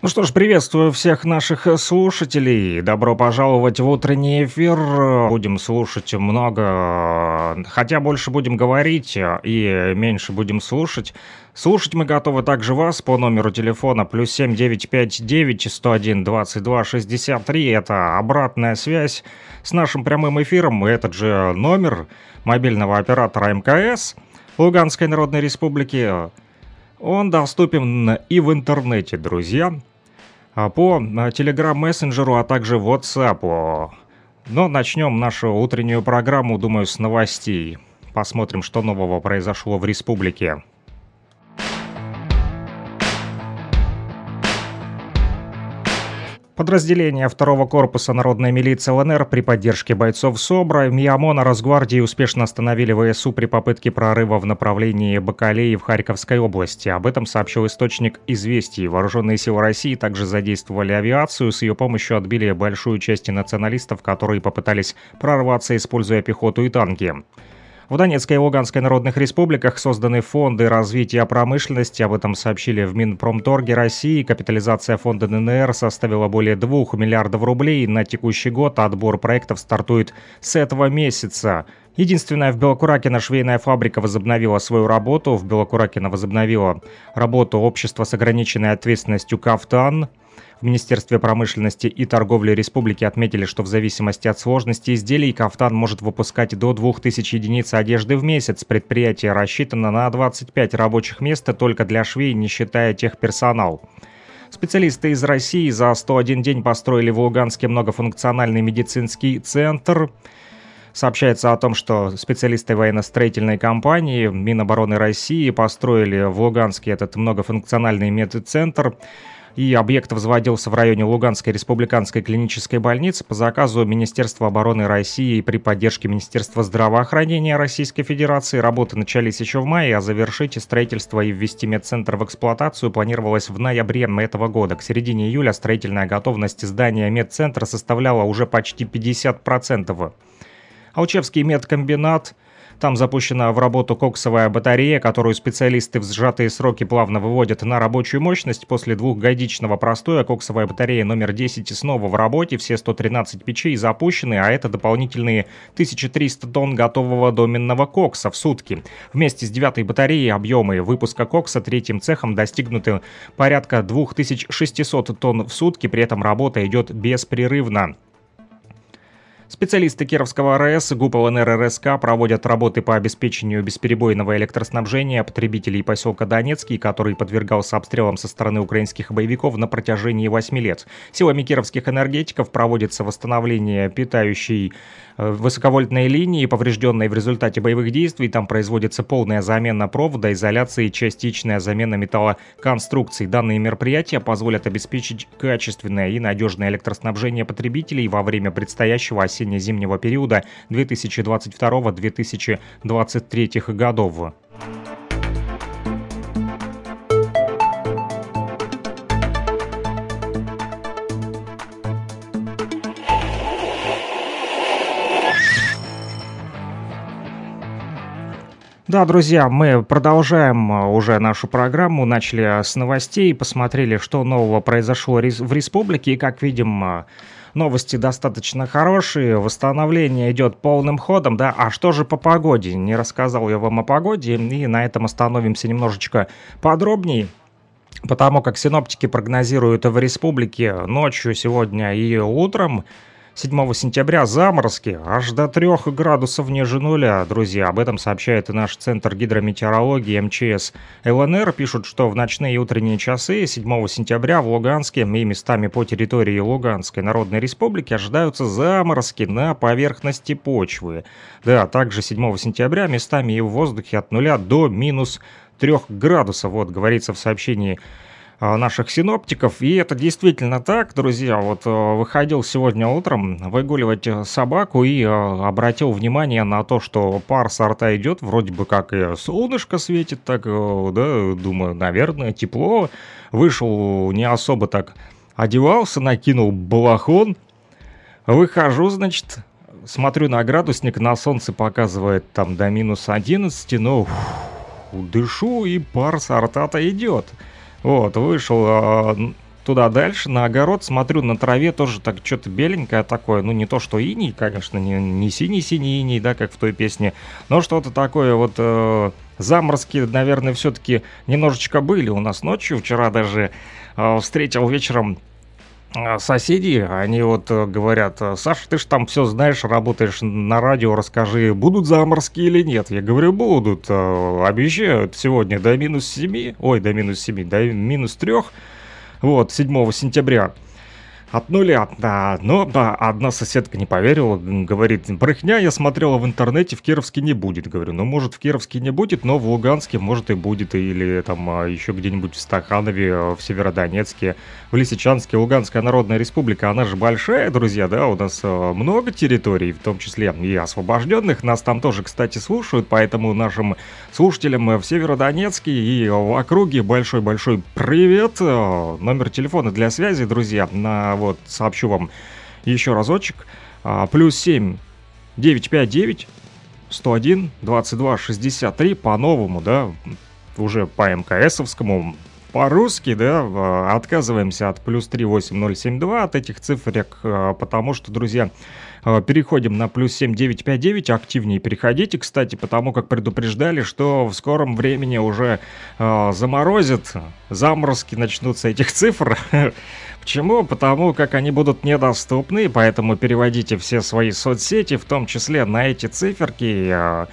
Ну что ж, приветствую всех наших слушателей. Добро пожаловать в утренний эфир. Будем слушать много, хотя больше будем говорить и меньше будем слушать. Слушать мы готовы также вас по номеру телефона +7 959 101 22 63. Это обратная связь с нашим прямым эфиром. Этот же номер мобильного оператора МКС Луганской Народной Республики. Он доступен и в интернете, друзья, по Telegram-мессенджеру, а также WhatsApp. Но начнем нашу утреннюю программу, думаю, с новостей. Посмотрим, что нового произошло в республике. Подразделение 2-го корпуса народной милиции ЛНР при поддержке бойцов СОБРа, МИАМОНа, Росгвардии успешно остановили ВСУ при попытке прорыва в направлении Бакалеи в Харьковской области. Об этом сообщил источник «Известий». Вооруженные силы России также задействовали авиацию. С ее помощью отбили большую часть националистов, которые попытались прорваться, используя пехоту и танки. В Донецкой и Луганской народных республиках созданы фонды развития промышленности, об этом сообщили в Минпромторге России. Капитализация фонда ДНР составила более 2 миллиардов рублей. На текущий год отбор проектов стартует с этого месяца. Единственная в Белокуракино швейная фабрика возобновила свою работу. В Белокуракино возобновила работу общество с ограниченной ответственностью «Кафтан». В Министерстве промышленности и торговли республики отметили, что в зависимости от сложности изделий «Кафтан» может выпускать до 2000 единиц одежды в месяц. Предприятие рассчитано на 25 рабочих мест только для швей, не считая техперсонал. Специалисты из России за 101 день построили в Луганске многофункциональный медицинский центр. Сообщается о том, что специалисты военно-строительной компании Минобороны России построили в Луганске этот многофункциональный медцентр. И объект возводился в районе Луганской республиканской клинической больницы по заказу Министерства обороны России и при поддержке Министерства здравоохранения Российской Федерации. Работы начались еще в мае, а завершить строительство и ввести медцентр в эксплуатацию планировалось в ноябре этого года. К середине июля строительная готовность здания медцентра составляла уже почти 50%. Алчевский медкомбинат. Там запущена в работу коксовая батарея, которую специалисты в сжатые сроки плавно выводят на рабочую мощность. После двухгодичного простоя коксовая батарея номер 10 снова в работе, все 113 печей запущены, а это дополнительные 1300 тонн готового доменного кокса в сутки. Вместе с 9-й батареей объемы выпуска кокса третьим цехом достигнуты порядка 2600 тонн в сутки, при этом работа идет беспрерывно. Специалисты Кировского РС, ГУП ЛНР РСК проводят работы по обеспечению бесперебойного электроснабжения потребителей поселка Донецкий, который подвергался обстрелам со стороны украинских боевиков на протяжении 8 лет. Силами кировских энергетиков проводится восстановление питающей высоковольтной линии, поврежденной в результате боевых действий. Там производится полная замена провода, изоляции и частичная замена металлоконструкций. Данные мероприятия позволят обеспечить качественное и надежное электроснабжение потребителей во время предстоящего осенне-зимнего периода 2022-2023 годов. Да, друзья, мы продолжаем уже нашу программу, начали с новостей, посмотрели, что нового произошло в республике, и, как видим, новости достаточно хорошие, восстановление идет полным ходом, да, а что же по погоде? Не рассказал я вам о погоде, и на этом остановимся немножечко подробнее. Потому как синоптики прогнозируют в республике ночью, сегодня и утром, 7 сентября заморозки аж до 3 градусов ниже нуля, друзья. Об этом сообщает и наш Центр гидрометеорологии МЧС ЛНР. Пишут, что в ночные и утренние часы 7 сентября в Луганске и местами по территории Луганской Народной Республики ожидаются заморозки на поверхности почвы. Да, также 7 сентября местами и в воздухе от 0 до минус 3 градусов, вот говорится в сообщении наших синоптиков. И это действительно так, друзья. Вот выходил сегодня утром выгуливать собаку и обратил внимание на то, что пар с рта идет, вроде бы как и солнышко светит, так, да, думаю, наверное, тепло. Вышел, не особо так одевался, накинул балахон. Выхожу, значит, смотрю на градусник, на солнце показывает там до минус 11, но дышу, и пар с рта-то идет. Вот, вышел, туда дальше, на огород, смотрю, на траве тоже так что-то беленькое такое, ну не то что иней, конечно, не синий-синий иней, да, как в той песне, но что-то такое вот... Заморозки, наверное, все-таки немножечко были у нас ночью. Вчера даже встретил вечером соседи. Они вот говорят: Саша, ты же там все знаешь, работаешь на радио, расскажи, будут заморозки или нет. Я говорю, будут. Обещают сегодня до минус 7, ой, до минус 7, до минус 3, вот, 7 сентября. От нуля, да, но да, одна соседка не поверила, говорит, брехня, я смотрела в интернете, в Кировске не будет. Говорю, ну может в Кировске не будет, но в Луганске может и будет, или там еще где-нибудь в Стаханове, в Северодонецке, в Лисичанске. Луганская Народная Республика, она же большая, друзья, да, у нас много территорий, в том числе и освобожденных, нас там тоже, кстати, слушают, поэтому нашим слушателям в Северодонецке и в округе большой-большой привет. Номер телефона для связи, друзья, на... Вот, сообщу вам еще разочек. +7 959 101 22 63 по-новому, да, уже по МКСовскому, по-русски, да, отказываемся от плюс 38072 от этих цифрек, потому что, друзья, переходим на плюс 7959, активнее переходите, кстати, потому как предупреждали, что в скором времени уже заморозят, заморозки начнутся этих цифр. Почему? Потому как они будут недоступны, поэтому переводите все свои соцсети, в том числе на эти циферки. Я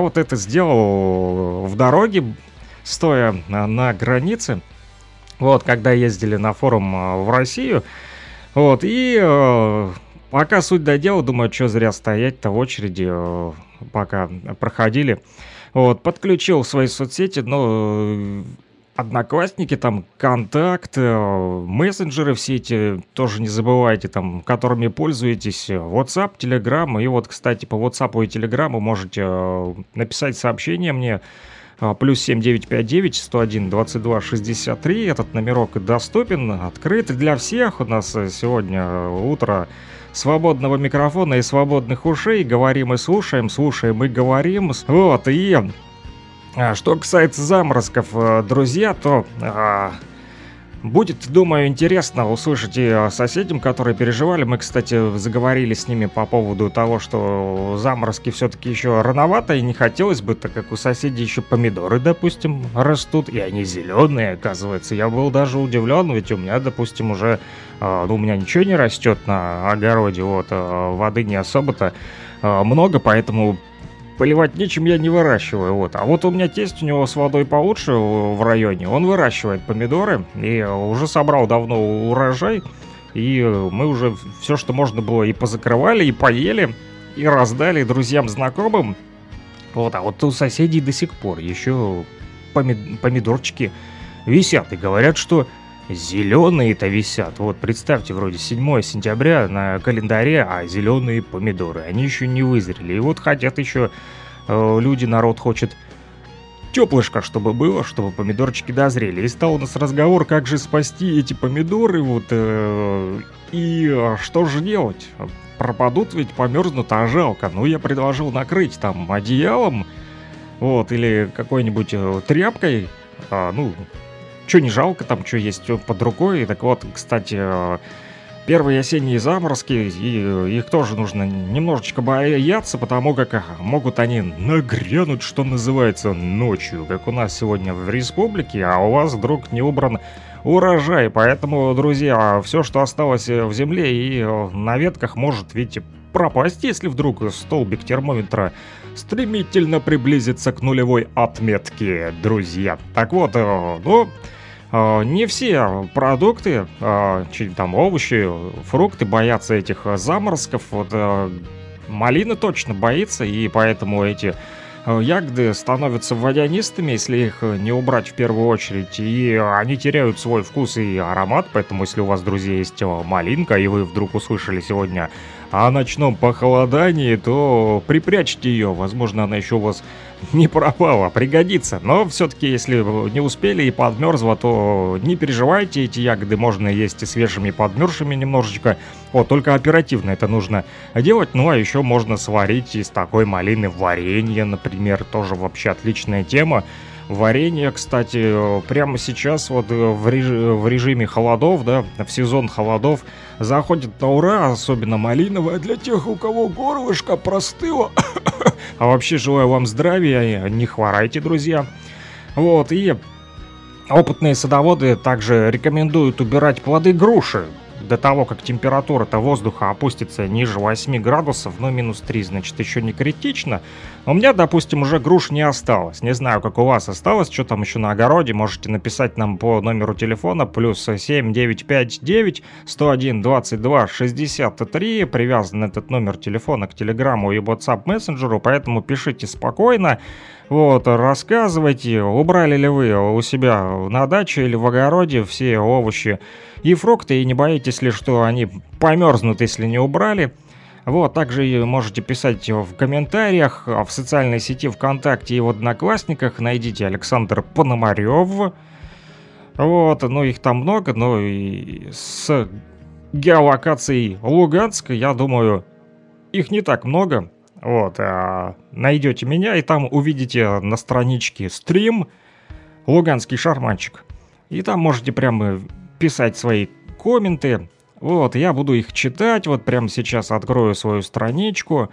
вот это сделал в дороге, стоя на границе, вот, когда ездили на форум в Россию, вот, и пока суть до дела, думаю, что зря стоять-то в очереди, пока проходили, вот, подключил свои соцсети, но... Одноклассники, там, контакт, мессенджеры все эти, тоже не забывайте, там, которыми пользуетесь, WhatsApp, Telegram, и вот, кстати, по WhatsApp и Telegram можете написать сообщение мне, +7 959 101 22 63, этот номерок доступен, открыт для всех, у нас сегодня утро свободного микрофона и свободных ушей, говорим и слушаем, слушаем и говорим, вот, и... Что касается заморозков, друзья, то будет, думаю, интересно услышать и соседям, которые переживали. Мы, кстати, заговорили с ними по поводу того, что заморозки все-таки еще рановато, и не хотелось бы, так как у соседей еще помидоры, допустим, растут, и они зеленые, оказывается. Я был даже удивлен, ведь у меня, допустим, уже, ну, у меня ничего не растет на огороде, вот, воды не особо-то много, поэтому... Поливать нечем, я не выращиваю, вот. А вот у меня тесть, у него с водой получше в районе, он выращивает помидоры, и уже собрал давно урожай, и мы уже все, что можно было, и позакрывали, и поели, и раздали друзьям, знакомым. Вот, а вот у соседей до сих пор еще помидорчики висят, и говорят, что зеленые-то висят. Вот, представьте, вроде 7 сентября на календаре, а зеленые помидоры, они еще не вызрели. И вот хотят еще, люди, народ хочет теплышко, чтобы было, чтобы помидорчики дозрели. И стал у нас разговор, как же спасти эти помидоры, вот, и что же делать? Пропадут ведь, померзнут, а жалко. Ну, я предложил накрыть там одеялом, вот, или какой-нибудь тряпкой, ну... Чё не жалко, там что есть под рукой. И так вот, кстати, первые осенние заморозки, и их тоже нужно немножечко бояться, потому как могут они нагрянуть, что называется, ночью, как у нас сегодня в республике, а у вас вдруг не убран урожай. Поэтому, друзья, все, что осталось в земле и на ветках, может, видите, пропасть, если вдруг столбик термометра стремительно приблизится к нулевой отметке, друзья. Так вот, ну, не все продукты, там, овощи, фрукты боятся этих заморозков. Вот малина точно боится, и поэтому эти ягоды становятся водянистыми, если их не убрать в первую очередь, и они теряют свой вкус и аромат. Поэтому, если у вас, друзья, есть малинка, и вы вдруг услышали сегодня о ночном похолодании, то припрячьте ее, возможно, она еще у вас не пропала, пригодится. Но все-таки, если не успели и подмерзла, то не переживайте, эти ягоды можно есть и свежими, и подмерзшими немножечко. Вот, только оперативно это нужно делать. Ну, а еще можно сварить из такой малины варенье, например, тоже вообще отличная тема. варенье. Кстати, прямо сейчас вот в режиме холодов, да, в сезон холодов заходит на ура, особенно малиновое для тех, у кого горлышко простыло. А вообще желаю вам здравия, не хворайте, друзья. Вот, и опытные садоводы также рекомендуют убирать плоды груши до того, как температура-то воздуха опустится ниже 8 градусов, ну, минус 3, значит, еще не критично. У меня, допустим, уже груш не осталось. Не знаю, как у вас осталось, что там еще на огороде. Можете написать нам по номеру телефона плюс 7959-101-22-63. Привязан этот номер телефона к Телеграмму и WhatsApp мессенджеру, поэтому пишите спокойно. Вот, рассказывайте, убрали ли вы у себя на даче или в огороде все овощи и фрукты, и не боитесь ли, что они померзнут, если не убрали. Вот, также можете писать в комментариях, в социальной сети ВКонтакте и в Одноклассниках. Найдите Александр Пономарев. Вот, ну их там много, но и с геолокацией Луганска, я думаю, их не так много. Вот, найдете меня и там увидите на страничке стрим «Луганский шарманчик». И там можете прямо писать свои комменты. Вот, я буду их читать. Вот прямо сейчас открою свою страничку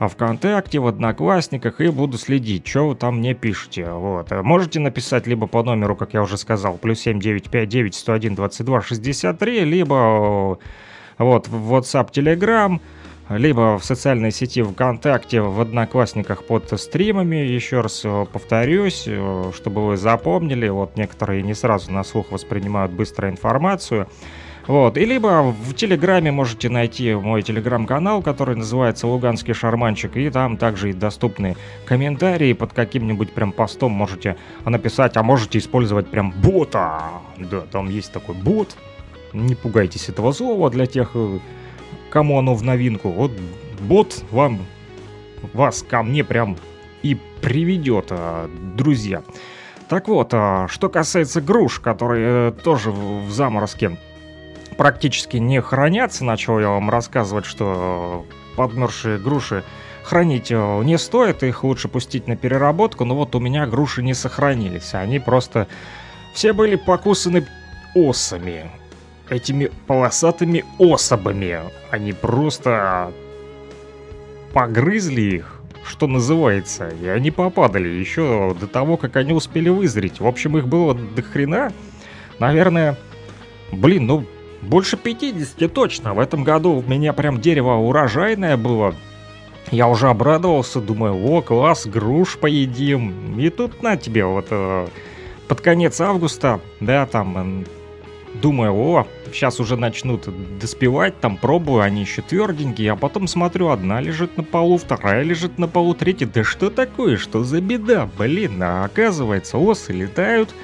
ВКонтакте, в Одноклассниках и буду следить, что вы там мне пишете. Вот, можете написать либо по номеру, как я уже сказал, плюс 7959-101-22-63, либо вот в WhatsApp, Telegram, либо в социальной сети ВКонтакте, в Одноклассниках под стримами. Еще раз повторюсь, чтобы вы запомнили. Вот некоторые не сразу на слух воспринимают быстро информацию. Вот. И либо в Телеграме можете найти мой Телеграм-канал, который называется «Луганский шарманчик», и там также и доступны комментарии. Под каким-нибудь прям постом можете написать, а можете использовать прям бота. Да, там есть такой бот. Не пугайтесь этого слова для тех, кому оно в новинку. Вот бот вас ко мне прям и приведет, друзья. Так вот, что касается груш, которые тоже в заморозке практически не хранятся. Начал я вам рассказывать, что подмерзшие груши хранить не стоит, их лучше пустить на переработку. Но вот у меня груши не сохранились, они просто все были покусаны осами, этими полосатыми особами. Они просто погрызли их, что называется, и они попадали еще до того, как они успели вызреть. В общем, их было до хрена. Наверное, блин, ну больше 50 точно. В этом году у меня прям дерево урожайное было. Я уже обрадовался, думаю, о, класс, груш поедим. И тут на тебе, вот под конец августа, да, там, думаю, о, сейчас уже начнут доспевать, там пробую, они еще тверденькие. А потом смотрю, одна лежит на полу, вторая лежит на полу, третья. Да что такое, что за беда, блин. А оказывается, осы летают.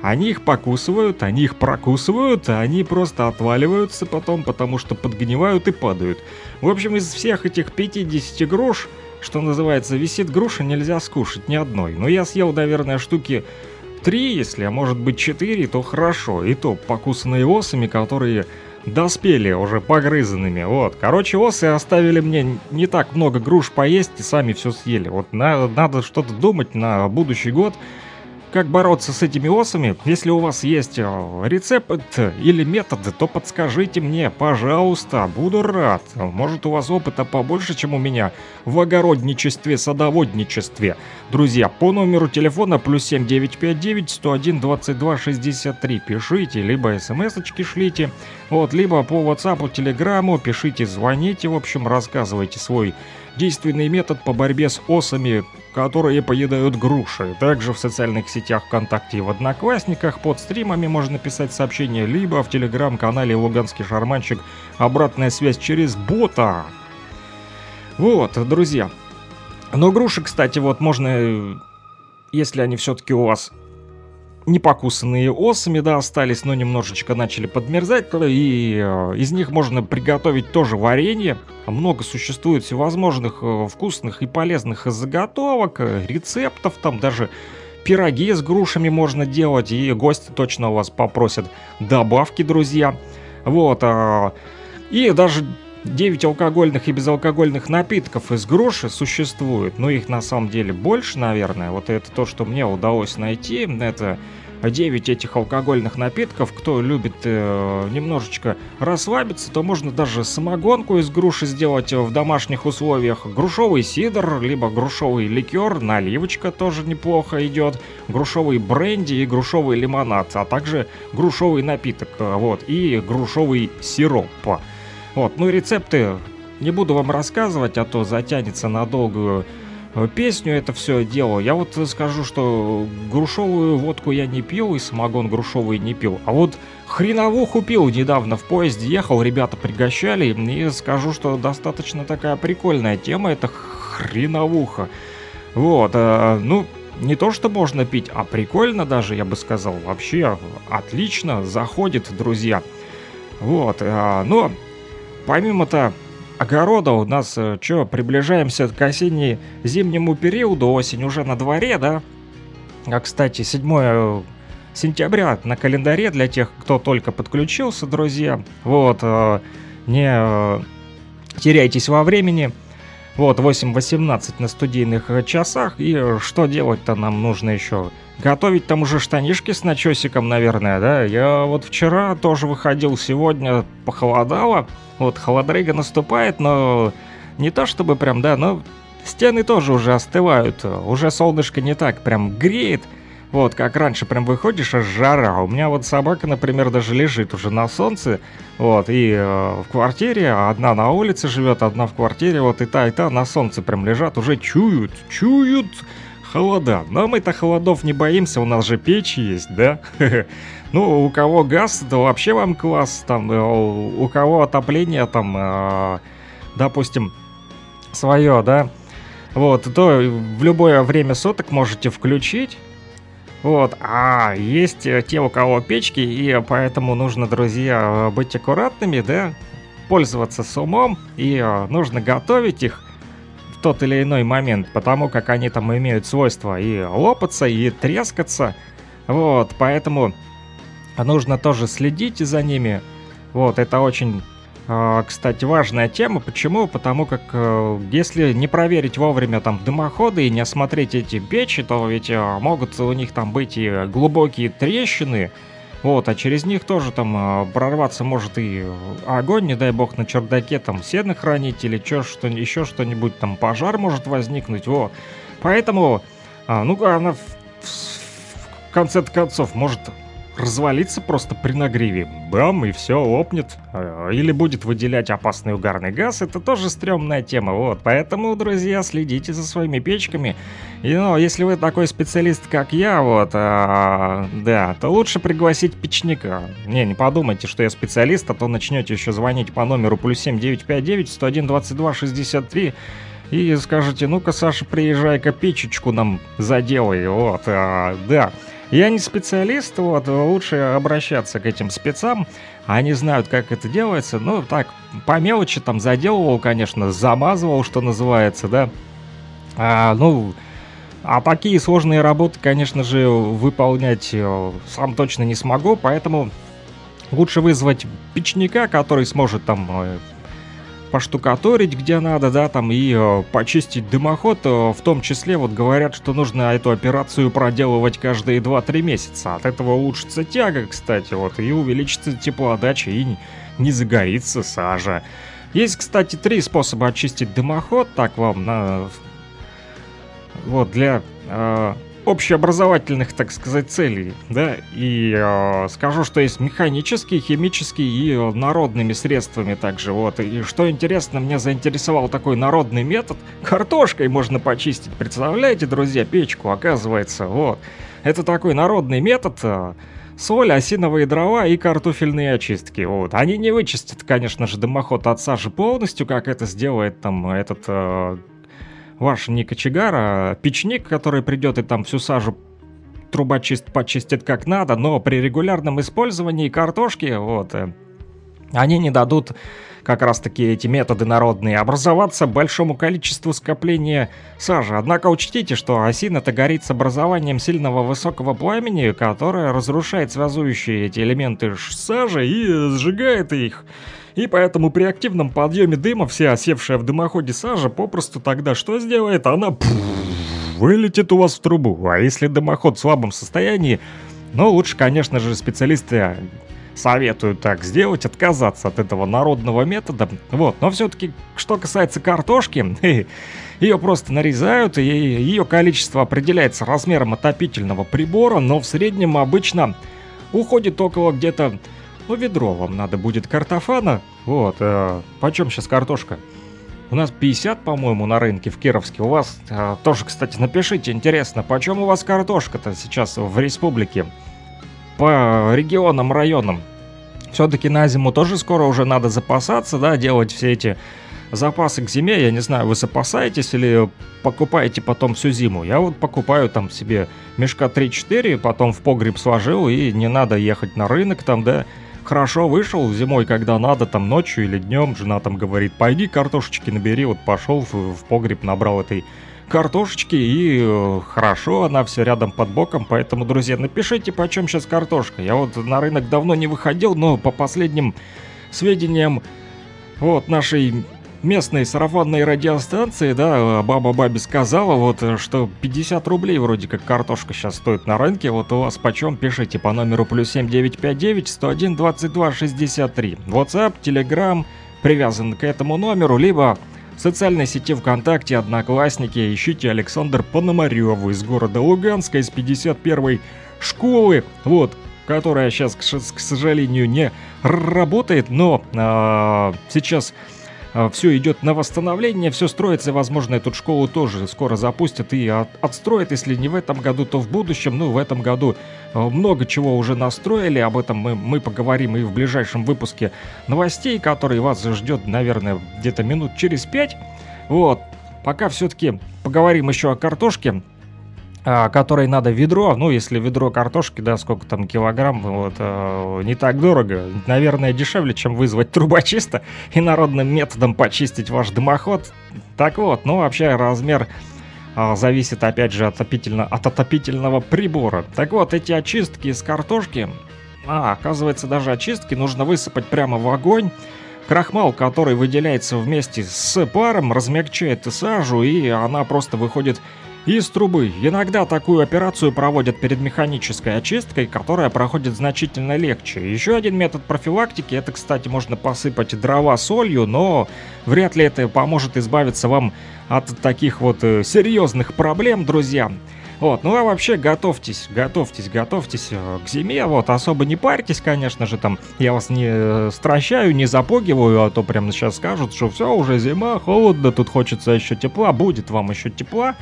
Они их покусывают, они их прокусывают, а они просто отваливаются потом, потому что подгнивают и падают. В общем, из всех этих 50 груш, что называется, висит груша, нельзя скушать ни одной. Но я съел, наверное, штуки 3, если, а может быть 4, то хорошо. И то покусанные осами, которые доспели уже погрызанными. Вот, короче, осы оставили мне не так много груш поесть и сами все съели. Вот надо что-то думать на будущий год. Как бороться с этими осами? Если у вас есть рецепт или методы, то подскажите мне, пожалуйста, буду рад. Может, у вас опыта побольше, чем у меня в огородничестве, садоводничестве. Друзья, по номеру телефона плюс 7959-101-22-63 пишите, либо смс-очки шлите, вот, либо по WhatsApp, Телеграму пишите, звоните, в общем, рассказывайте свой действенный метод по борьбе с осами, которые поедают груши. Также в социальных сетях ВКонтакте и в Одноклассниках под стримами можно писать сообщения, либо в Телеграм-канале «Луганский шарманчик». Обратная связь через бота. Вот, друзья. Но груши, кстати, вот можно, если они все-таки у вас не покусанные осами, да, остались, но немножечко начали подмерзать, и из них можно приготовить тоже варенье. Много существует всевозможных вкусных и полезных заготовок, рецептов, там даже пироги с грушами можно делать, и гости точно у вас попросят добавки, друзья. Вот, и даже 9 алкогольных и безалкогольных напитков из груши существует, но их на самом деле больше, наверное. Вот это то, что мне удалось найти, это 9 этих алкогольных напитков. Кто любит немножечко расслабиться, то можно даже самогонку из груши сделать в домашних условиях. Грушевый сидр, либо грушевый ликер, наливочка тоже неплохо идет. Грушевый бренди и грушевый лимонад, а также грушевый напиток, вот, и грушевый сироп. Вот, ну и рецепты не буду вам рассказывать, а то затянется на долгую песню это все дело. Я вот скажу, что грушевую водку я не пил и самогон грушевый не пил. А вот хреновуху пил недавно, в поезде ехал, ребята пригощали. И скажу, что достаточно такая прикольная тема, это хреновуха. Вот, ну, не то, что можно пить, а прикольно даже, я бы сказал. Вообще отлично, заходит, друзья. Вот, но помимо-то огорода у нас, что, приближаемся к осенне-зимнему периоду, осень уже на дворе, да? А, кстати, 7 сентября на календаре для тех, кто только подключился, друзья. Вот, не теряйтесь во времени. Вот, 8:18 на студийных часах. И что делать-то нам нужно еще? Готовить там уже штанишки с начесиком, наверное, да? Я вот вчера тоже выходил, сегодня похолодало. Вот, холодрыга наступает, но не то чтобы прям, да, но стены тоже уже остывают. Уже солнышко не так прям греет. Вот, как раньше прям выходишь, аж жара. У меня вот собака, например, даже лежит уже на солнце. Вот, и в квартире, одна на улице живет, одна в квартире. Вот и та на солнце прям лежат, уже чуют холода. Но мы-то холодов не боимся, у нас же печь есть, да? Ну, у кого газ, да вообще вам класс. Там, у кого отопление, там, допустим, свое, да? Вот, то в любое время суток можете включить. Вот, а есть те, у кого печки, и поэтому нужно, друзья, быть аккуратными, да, пользоваться с умом, и нужно готовить их в тот или иной момент, потому как они там имеют свойство и лопаться, и трескаться, вот, поэтому нужно тоже следить за ними, вот, это очень, кстати, важная тема. Почему? Потому как если не проверить вовремя там дымоходы и не осмотреть эти печи, то ведь могут у них там быть и глубокие трещины, вот, а через них тоже там прорваться может и огонь, не дай бог, на чердаке там сено хранить или еще что-нибудь, там пожар может возникнуть, вот. Поэтому, ну, она в конце концов может развалиться просто при нагреве. Бам, и все, лопнет. Или будет выделять опасный угарный газ. Это тоже стрёмная тема, вот. Поэтому, друзья, следите за своими печками. И, ну, если вы такой специалист, как я, вот, да, то лучше пригласить печника. Не подумайте, что я специалист, а то начнете еще звонить по номеру +7 959 101 22 63 и скажете: ну-ка, Саша, приезжай-ка, печечку нам заделай, вот, да. Я не специалист, вот, лучше обращаться к этим спецам, они знают, как это делается, ну, так, по мелочи там заделывал, конечно, замазывал, что называется, да, ну, а такие сложные работы, конечно же, выполнять сам точно не смогу, поэтому лучше вызвать печника, который сможет там поштукатурить где надо, да, там, и почистить дымоход, в том числе, вот, говорят, что нужно эту операцию проделывать каждые 2-3 месяца, от этого улучшится тяга, кстати, вот, и увеличится теплоотдача, и не загорится сажа. Есть, кстати, 3 способа очистить дымоход, так вам, вот, для общеобразовательных, так сказать, целей, да, и скажу, что есть механические, химические и народными средствами также, вот, и что интересно, меня заинтересовал такой народный метод, картошкой можно почистить, представляете, друзья, печку, оказывается, вот, это такой народный метод, соль, осиновые дрова и картофельные очистки, вот, они не вычистят, конечно же, дымоход от сажи полностью, как это сделает там этот ваш не кочегар, а печник, который придет и там всю сажу трубочист почистит как надо, но при регулярном использовании картошки, вот, они не дадут как раз таки эти методы народные образоваться большому количеству скопления сажи. Однако учтите, что осина-то горит с образованием сильного высокого пламени, которое разрушает связующие эти элементы сажи и сжигает их. и поэтому при активном подъеме дыма вся осевшая в дымоходе сажа попросту тогда что сделает? Она вылетит у вас в трубу. А если дымоход в слабом состоянии, ну лучше, конечно же, специалисты советую так сделать, отказаться от этого народного метода. Вот, но все-таки, что касается картошки, ее просто нарезают, и ее количество определяется размером отопительного прибора, но в среднем обычно уходит около где-то, ну, ведро вам надо будет картофана. Вот, почем сейчас картошка? У нас 50, по-моему, на рынке в Кировске. У вас тоже, кстати, напишите, интересно, почем у вас картошка-то сейчас в республике? По регионам, районам. Все-таки на зиму тоже скоро уже надо запасаться, да, делать все эти запасы к зиме. Я не знаю, вы запасаетесь или покупаете потом всю зиму. Я вот покупаю там себе мешка 3-4, потом в погреб сложил, и не надо ехать на рынок там, да. Хорошо вышел зимой, когда надо, там ночью или днем, жена там говорит, пойди картошечки набери, вот пошел в погреб, набрал этой картошечки, и хорошо, она все рядом под боком. Поэтому, друзья, напишите, почем сейчас картошка. Я вот на рынок давно не выходил, но по последним сведениям вот нашей местной сарафанной радиостанции, да, баба бабе сказала, вот, что 50 рублей вроде как картошка сейчас стоит на рынке. Вот у вас почем? Пишите по номеру +7 959 101 22 63. WhatsApp, Telegram привязан к этому номеру, либо в социальной сети ВКонтакте «Одноклассники» ищите Александр Пономарёва из города Луганска, из 51-й школы, вот, которая сейчас, к сожалению, не работает, но сейчас все идет на восстановление, все строится, и, возможно, эту школу тоже скоро запустят и отстроят, если не в этом году, то в будущем. Ну, в этом году много чего уже настроили, об этом мы поговорим и в ближайшем выпуске новостей, который вас ждет, наверное, где-то минут через 5. Вот, пока все-таки поговорим еще о картошке, которой надо ведро, ну, если ведро картошки, да, сколько там килограмм, вот, не так дорого, наверное, дешевле, чем вызвать трубочиста и народным методом почистить ваш дымоход. Так вот, ну, вообще размер зависит, опять же, от отопительного прибора. Так вот, эти очистки из картошки, оказывается, даже очистки нужно высыпать прямо в огонь. Крахмал, который выделяется вместе с паром, размягчает сажу, и она просто выходит из трубы. Иногда такую операцию проводят перед механической очисткой, которая проходит значительно легче. Еще один метод профилактики, это, кстати, можно посыпать дрова солью, но вряд ли это поможет избавиться вам от таких вот серьезных проблем, друзья. Вот, ну а вообще готовьтесь к зиме, вот, особо не парьтесь, конечно же, там, я вас не стращаю, не запугиваю, а то прямо сейчас скажут, что все, уже зима, холодно, тут хочется еще тепла, будет вам еще тепла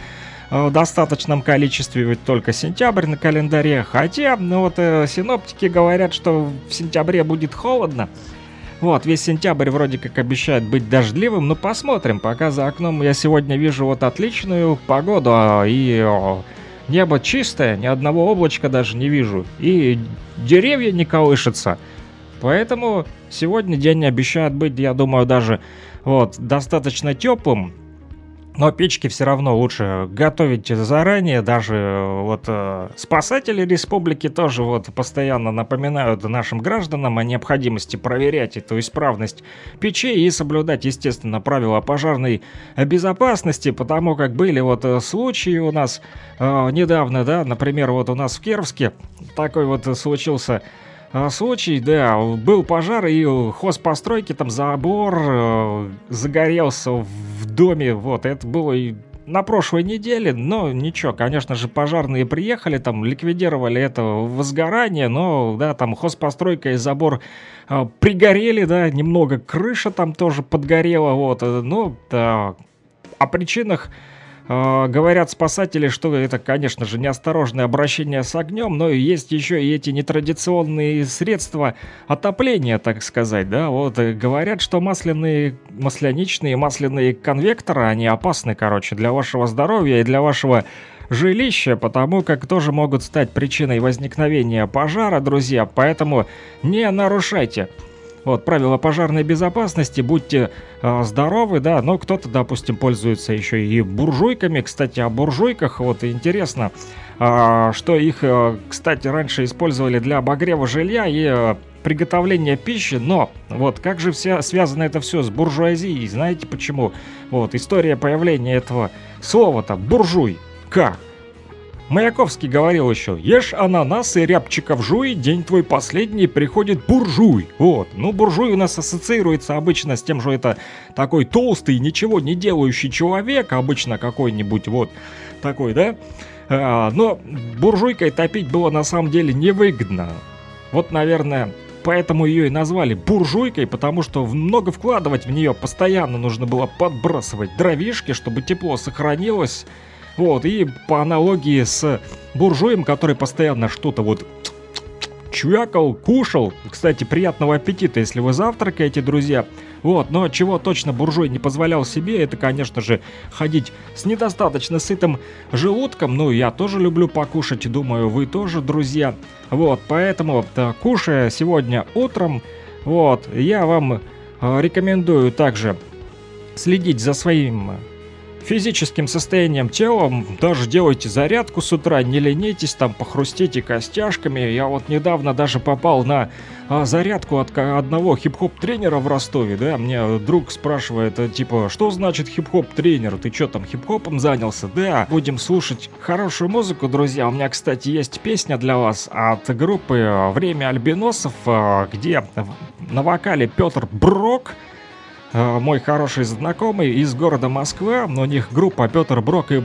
в достаточном количестве, ведь только сентябрь на календаре, хотя, ну вот, синоптики говорят, что в сентябре будет холодно. Вот, весь сентябрь вроде как обещает быть дождливым, но посмотрим, пока за окном я сегодня вижу вот отличную погоду, и небо чистое, ни одного облачка даже не вижу, и деревья не колышутся, поэтому сегодня день обещает быть, я думаю, даже вот достаточно теплым. Но печки все равно лучше готовить заранее, даже вот спасатели республики тоже вот постоянно напоминают нашим гражданам о необходимости проверять эту исправность печей и соблюдать, естественно, правила пожарной безопасности, потому как были вот случаи у нас недавно, да, например, вот у нас в Кировске такой вот случился случай, да, был пожар, и хозпостройки, там забор загорелся в доме, вот, это было и на прошлой неделе, но ничего, конечно же, пожарные приехали, там, ликвидировали это возгорание, но, да, там хозпостройка и забор пригорели, да, немного крыша там тоже подгорела, вот, ну, да, о причинах говорят спасатели, что это, конечно же, неосторожное обращение с огнем, но есть еще и эти нетрадиционные средства отопления, так сказать, да, вот, говорят, что масляничные конвекторы, они опасны, короче, для вашего здоровья и для вашего жилища, потому как тоже могут стать причиной возникновения пожара, друзья, поэтому не нарушайте. Вот, правила пожарной безопасности, будьте здоровы, да, но кто-то, допустим, пользуется еще и буржуйками. Кстати, о буржуйках, вот интересно, что их, кстати, раньше использовали для обогрева жилья, и приготовления пищи, но вот как же все связано это все с буржуазией, знаете почему? Вот история появления этого слова-то буржуй, как? Маяковский говорил еще: ешь ананасы, рябчиков жуй, день твой последний, приходит буржуй. Вот, ну буржуй у нас ассоциируется обычно с тем, что это такой толстый, ничего не делающий человек, обычно какой-нибудь вот такой, да? Но буржуйкой топить было на самом деле невыгодно. Вот, наверное, поэтому ее и назвали буржуйкой, потому что много вкладывать в нее постоянно нужно было подбрасывать дровишки, чтобы тепло сохранилось. Вот, и по аналогии с буржуем, который постоянно что-то вот чуякал, кушал. Кстати, приятного аппетита, если вы завтракаете, друзья. Вот, но чего точно буржуй не позволял себе, это, конечно же, ходить с недостаточно сытым желудком. Ну, я тоже люблю покушать, думаю, вы тоже, друзья. Вот, поэтому, кушая сегодня утром, вот, я вам рекомендую также следить за своим физическим состоянием тела, даже делайте зарядку с утра, не ленитесь, там похрустите костяшками. Я вот недавно даже попал на зарядку от одного хип-хоп-тренера в Ростове, да, мне друг спрашивает, типа, что значит хип-хоп-тренер, ты чё там хип-хопом занялся? Да, будем слушать хорошую музыку, друзья, у меня, кстати, есть песня для вас от группы «Время альбиносов», где на вокале Пётр Брок, мой хороший знакомый из города Москва, у них группа Пётр Брок и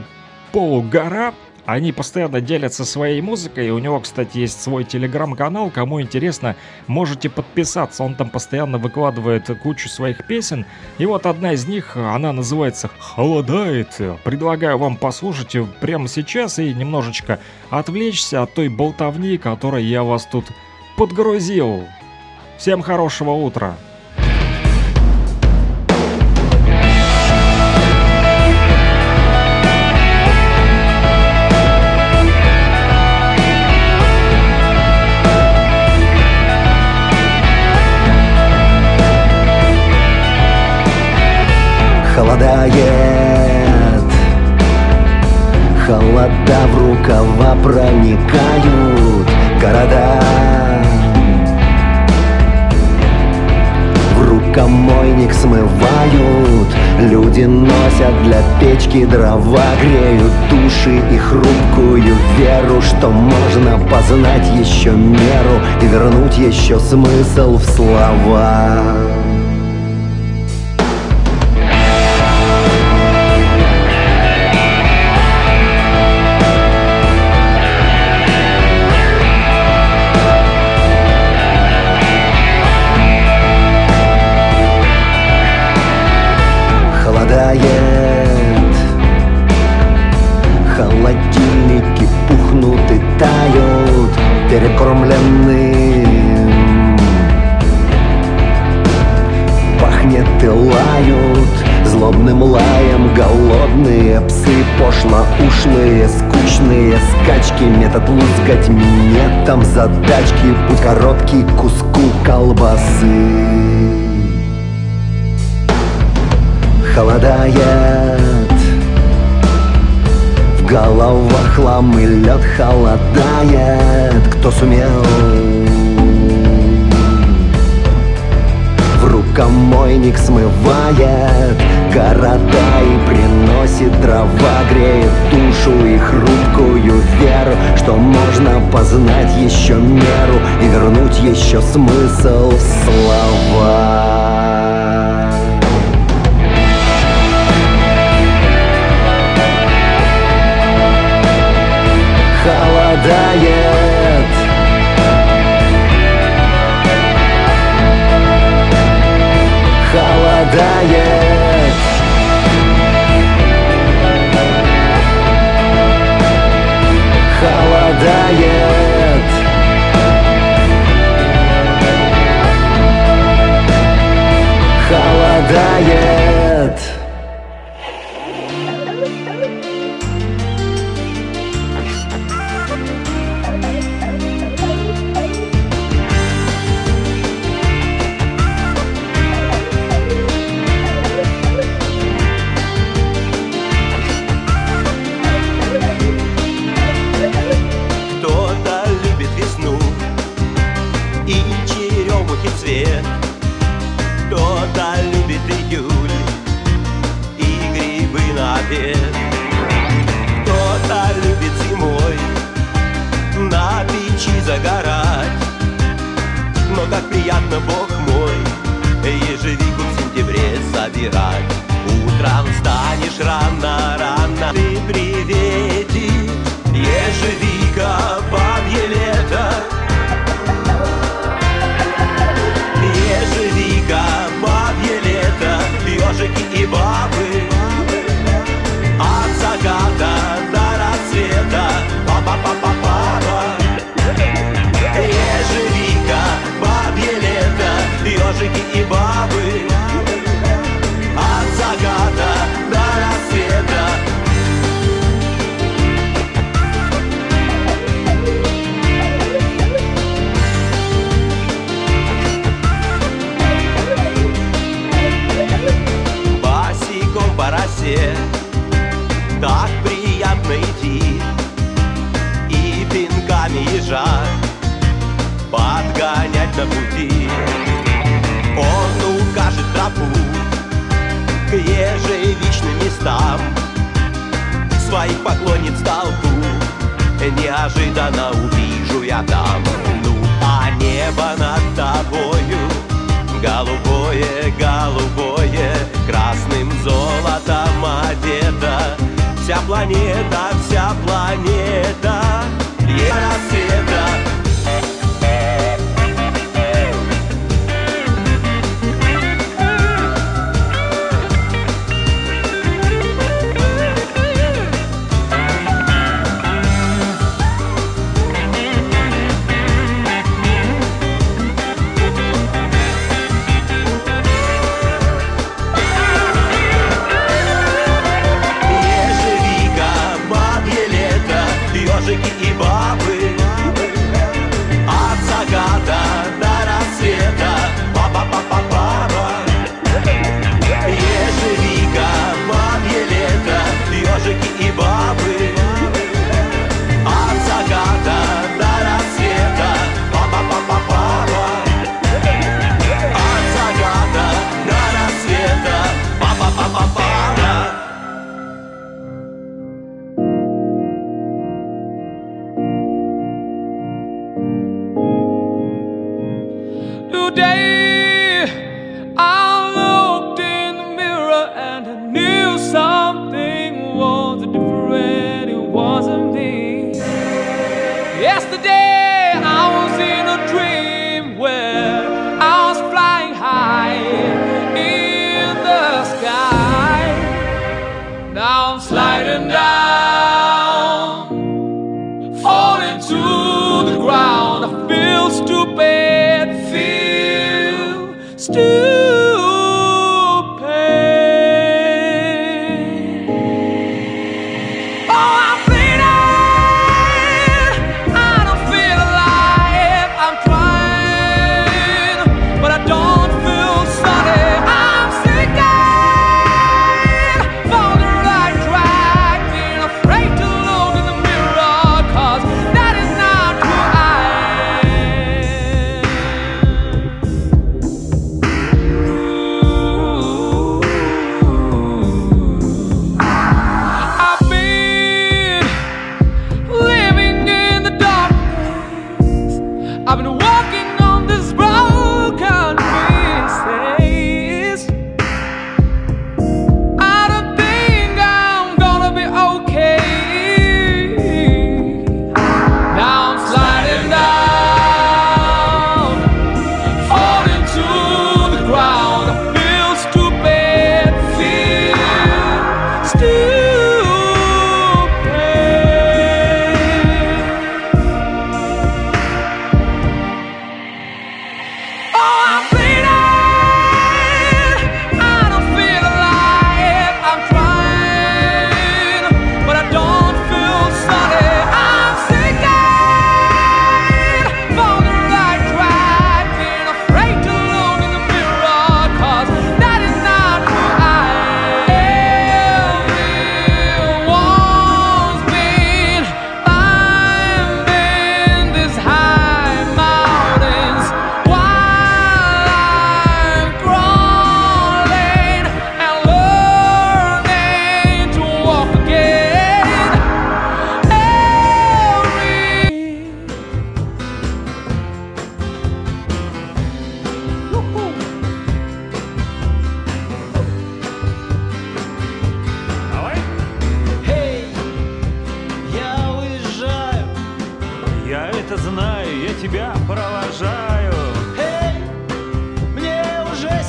Полугора, они постоянно делятся своей музыкой, у него, кстати, есть свой телеграм-канал, кому интересно, можете подписаться, он там постоянно выкладывает кучу своих песен, и вот одна из них, она называется «Холодает», предлагаю вам послушать прямо сейчас и немножечко отвлечься от той болтовни, которой я вас тут подгрузил. Всем хорошего утра! Холодает, холода в рукава проникают города. В рукомойник смывают, люди носят для печки дрова, греют души и хрупкую веру, что можно познать еще меру и вернуть еще смысл в слова. Холодильники пухнут и тают, перекормлены. Пахнет и лают злобным лаем голодные псы, пошло-ушлые, скучные скачки, метод лузгать минетом задачки, путь короткий к куску колбасы. Холодает, в головах хлам и лед холодает, кто сумел. В рукомойник смывает города и приносит дрова, греет душу и хрупкую веру, что можно познать еще меру и вернуть еще смысл в слова. Холодает, холодает, холодает, холодает. приятно, Бог мой, ежевику в сентябре собирать. Утром встанешь рано-рано, ты приветишь, ежевика, бабье лето. Ежевика, бабье лето, ежики и бабы, от заката до рассвета. Па-па-па-па-па-па. Ежевика, бабье лето, ежики и бабы, от заката до рассвета. Босиком по росе так приятно идти, и пинками ежа подгонять на пути. Он укажет тропу к ежевичным местам, своих поклонниц толпу неожиданно увижу я там. Ну а небо над тобою голубое, голубое, красным золотом одета вся планета, вся планета. И рассвета.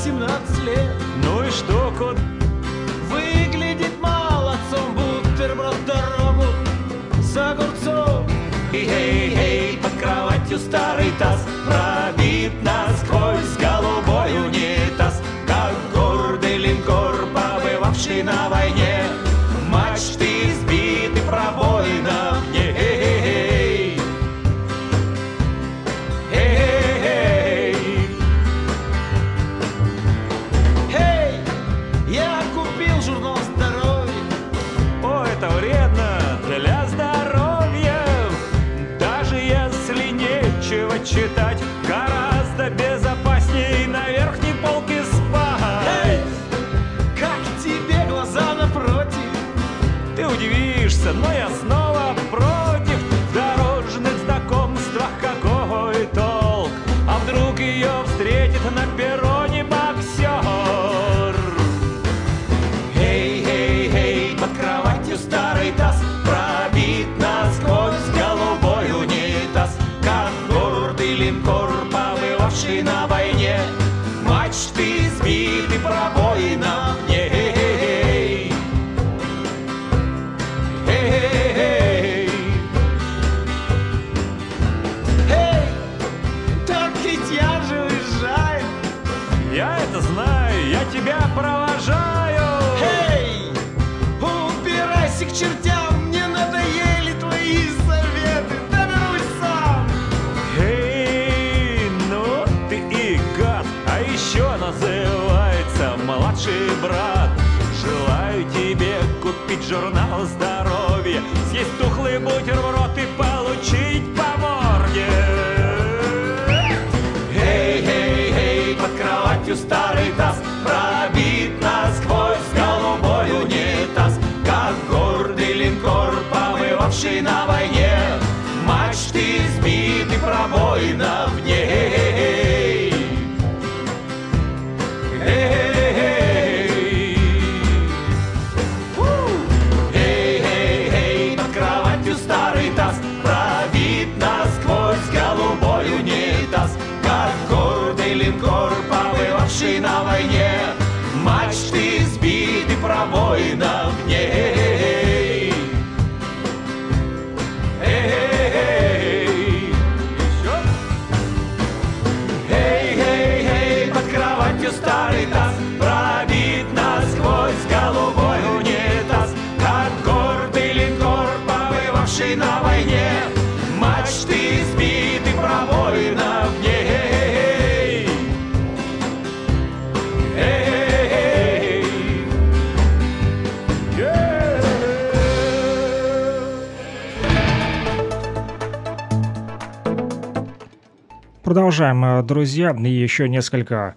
17 лет. Ну и что, кот? Выглядит молодцом, бутерброд дорогу с огурцом. И эй-эй, под кроватью старый таз пробит насквозь голубой унитаз, как гордый линкор, побывавший на войне. Мачты сбиты, пробои на мне. Эй-эй-эй, эй-эй-эй, эй, я купил журнал здоровья. О, это вредно для здоровья, даже если нечего читать. Гораздо безопасней на верхней полке спать. Как тебе глаза напротив? Ты удивишься, но я снова против. В дорожных знакомствах какой толк? А вдруг ее встретит на перроне боксер? Эй, эй, эй, под кроватью старый таз пробит насквозь голубой унитаз, как гордый линкор, побывавший на войне. Мачты сбиты, пробои на мне. Провожаю. Эй, убирайся к чертям, мне надоели твои советы, доберусь сам. Эй, ну ты и гад, а еще называется младший брат. Желаю тебе купить журнал здоровья, съесть тухлый бутерброд и получить по морде. Эй, эй, эй, под кроватью старый таз пробит насквозь голубой унитаз, как гордый линкор, побывавший на войне. Мачты сбиты, пробои на ней. Эй-эй-эй, эй-эй-эй, под кроватью старый таз пробит насквозь голубой унитаз, как гордый линкор, побывавший на войне. Мачты сбиты, пробои на ней. Эй-эй-эй, эй-эй-эй, под кроватью старый таз пробит насквозь голубой унитаз, как гордый линкор, побывавший на войне. Мачты сбиты, пробои на ней. Продолжаем, друзья, и еще несколько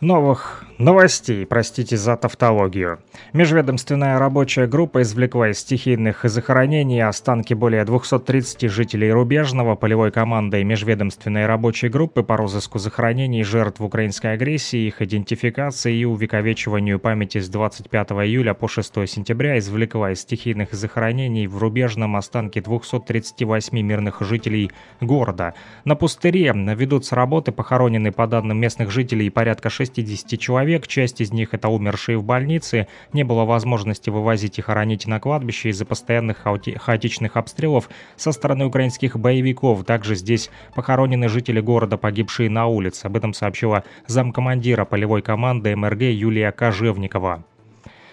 новых новостей, простите за тавтологию. Межведомственная рабочая группа извлекла из стихийных захоронений останки более 230 жителей Рубежного. Полевой командой межведомственной рабочей группы по розыску захоронений жертв украинской агрессии, их идентификации и увековечиванию памяти с 25 июля по 6 сентября извлекла из стихийных захоронений в Рубежном останки 238 мирных жителей города. На пустыре ведутся работы, похоронены, по данным местных жителей, порядка 60 человек. Часть из них — это умершие в больнице. Не было возможности вывозить и хоронить на кладбище из-за постоянных хаотичных обстрелов со стороны украинских боевиков. Также здесь похоронены жители города, погибшие на улице. Об этом сообщила замкомандира полевой команды МРГ Юлия Кожевникова.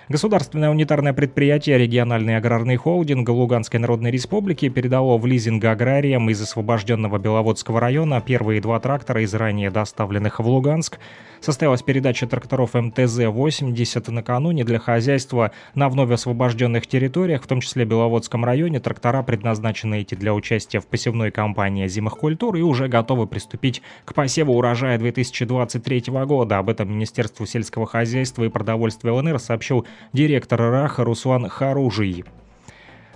Государственное унитарное предприятие «Региональный аграрный холдинг» Луганской Народной Республики передало в лизинг аграриям из освобожденного Беловодского района первые 2 трактора из ранее доставленных в Луганск. Состоялась передача тракторов МТЗ-80 накануне. Для хозяйства на вновь освобожденных территориях, в том числе в Беловодском районе, трактора предназначены эти для участия в посевной кампании зимних культур и уже готовы приступить к посеву урожая 2023 года. Об этом Министерству сельского хозяйства и продовольствия ЛНР сообщил директор РАХ Руслан Харужий.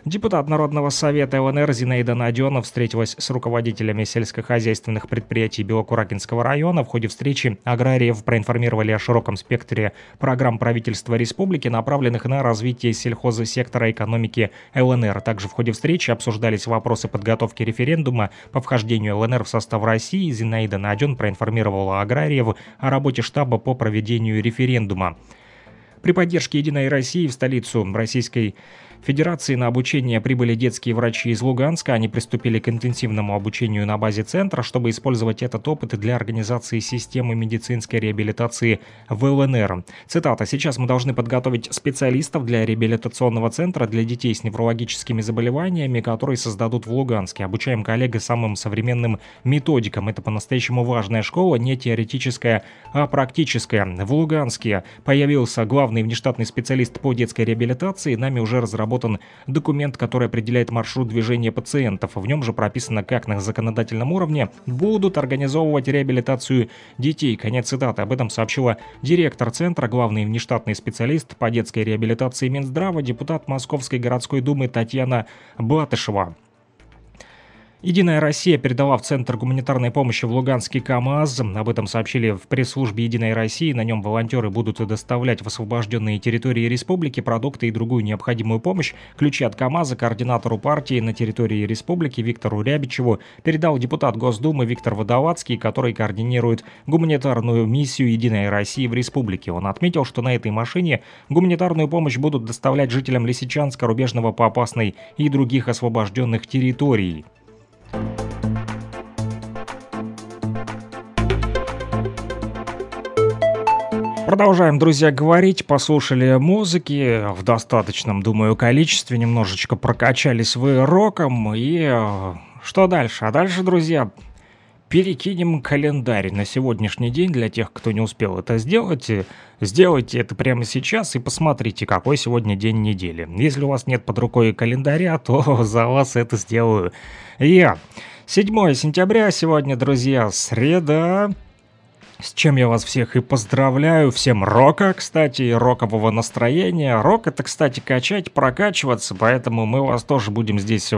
Депутат Народного совета ЛНР Зинаида Найденова встретилась с руководителями сельскохозяйственных предприятий Белокуракинского района. В ходе встречи аграриев проинформировали о широком спектре программ правительства республики, направленных на развитие сельхозсектора экономики ЛНР. Также в ходе встречи обсуждались вопросы подготовки референдума по вхождению ЛНР в состав России. Зинаида Найденова проинформировала аграриев о работе штаба по проведению референдума. При поддержке «Единой России» в столицу Российской Федерации на обучение прибыли детские врачи из Луганска. Они приступили к интенсивному обучению на базе центра, чтобы использовать этот опыт для организации системы медицинской реабилитации в ЛНР. Цитата. «Сейчас мы должны подготовить специалистов для реабилитационного центра для детей с неврологическими заболеваниями, которые создадут в Луганске. Обучаем коллег самым современным методикам. Это по-настоящему важная школа, не теоретическая, а практическая. В Луганске появился главный внештатный специалист по детской реабилитации. Нами уже разработан документ, который определяет маршрут движения пациентов. В нем же прописано, как на законодательном уровне будут организовывать реабилитацию детей». Конец цитаты. Об этом сообщила директор центра, главный внештатный специалист по детской реабилитации Минздрава, депутат Московской городской думы Татьяна Батышева. «Единая Россия» передала в Центр гуманитарной помощи в Луганске КАМАЗ. Об этом сообщили в пресс-службе «Единой России». На нем волонтеры будут доставлять в освобожденные территории республики продукты и другую необходимую помощь. Ключи от КАМАЗа координатору партии на территории республики Виктору Рябичеву передал депутат Госдумы Виктор Водолацкий, который координирует гуманитарную миссию «Единой России» в республике. Он отметил, что на этой машине гуманитарную помощь будут доставлять жителям Лисичанска, Рубежного, Попасной и других освобожденных территорий. Продолжаем, друзья, говорить. Послушали музыки в достаточном, думаю, количестве. Немножечко прокачались вы роком. И что дальше? А дальше, друзья, перекинем календарь на сегодняшний день. Для тех, кто не успел это сделать, сделайте это прямо сейчас и посмотрите, какой сегодня день недели. Если у вас нет под рукой календаря, то за вас это сделаю я. 7 сентября сегодня, друзья, среда. С чем я вас всех и поздравляю, всем рока, кстати, рокового настроения. Рок — это, кстати, качать, прокачиваться, поэтому мы вас тоже будем здесь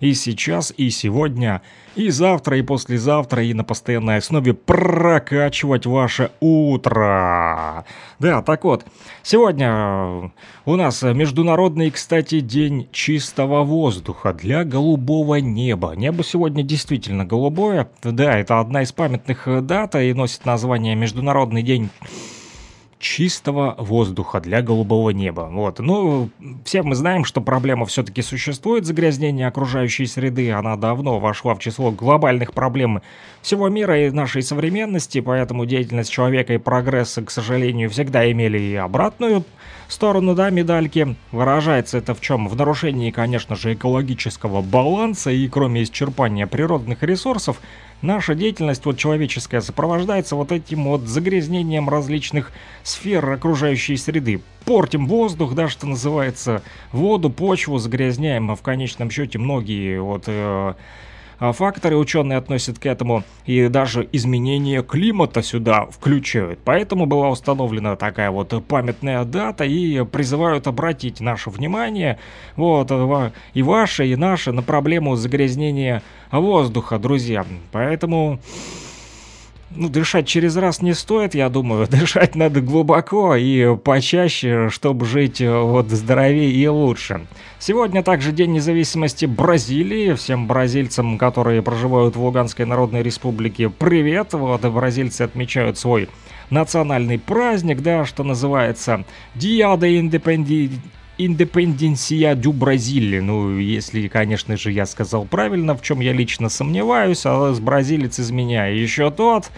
и сейчас, и сегодня, и завтра, и послезавтра, и на постоянной основе прокачивать ваше утро. Да, так вот, сегодня у нас международный, кстати, день чистого воздуха для голубого неба. Небо сегодня действительно голубое, да, это одна из памятных дат и носит название «Международный день чистого воздуха для голубого неба». Вот. Ну, все мы знаем, что проблема все-таки существует. Загрязнение окружающей среды, она давно вошла в число глобальных проблем всего мира и нашей современности, поэтому деятельность человека и прогресс, к сожалению, всегда имели и обратную сторону, да, медальки. Выражается это в чем? В нарушении, конечно же, экологического баланса, и кроме исчерпания природных ресурсов, наша деятельность, вот человеческая, сопровождается вот этим вот загрязнением различных сфер окружающей среды. Портим воздух, да, что называется, воду, почву, загрязняем, а в конечном счете многие вот факторы ученые относят к этому, и даже изменение климата сюда включают. Поэтому была установлена такая вот памятная дата, и призывают обратить наше внимание, вот, и ваше, и наше, на проблему загрязнения воздуха, друзья. Поэтому, ну, дышать через раз не стоит, я думаю, дышать надо глубоко и почаще, чтобы жить вот здоровее и лучше. Сегодня также День независимости Бразилии. Всем бразильцам, которые проживают в Луганской Народной Республике, привет. Вот, бразильцы отмечают свой национальный праздник, да, что называется «Диа де Индепенденсия дю Бразилии». Ну, если, конечно же, я сказал правильно, в чем я лично сомневаюсь, а с бразилец из меня еще тот.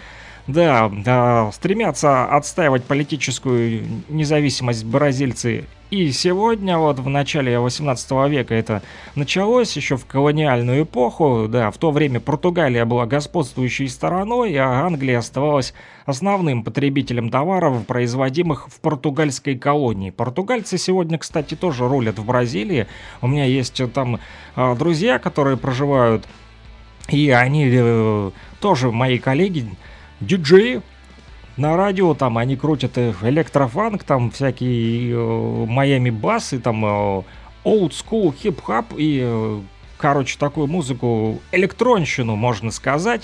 Да, стремятся отстаивать политическую независимость бразильцы. И сегодня, вот в начале 18 века это началось, еще в колониальную эпоху, да, в то время Португалия была господствующей стороной, а Англия оставалась основным потребителем товаров, производимых в португальской колонии. Португальцы сегодня, кстати, тоже рулят в Бразилии. У меня есть там друзья, которые проживают, и они тоже мои коллеги, диджеи. На радио там они крутят электрофанк, там всякие Майами басы, там old school, хип-хап и, короче, такую музыку, электронщину, можно сказать.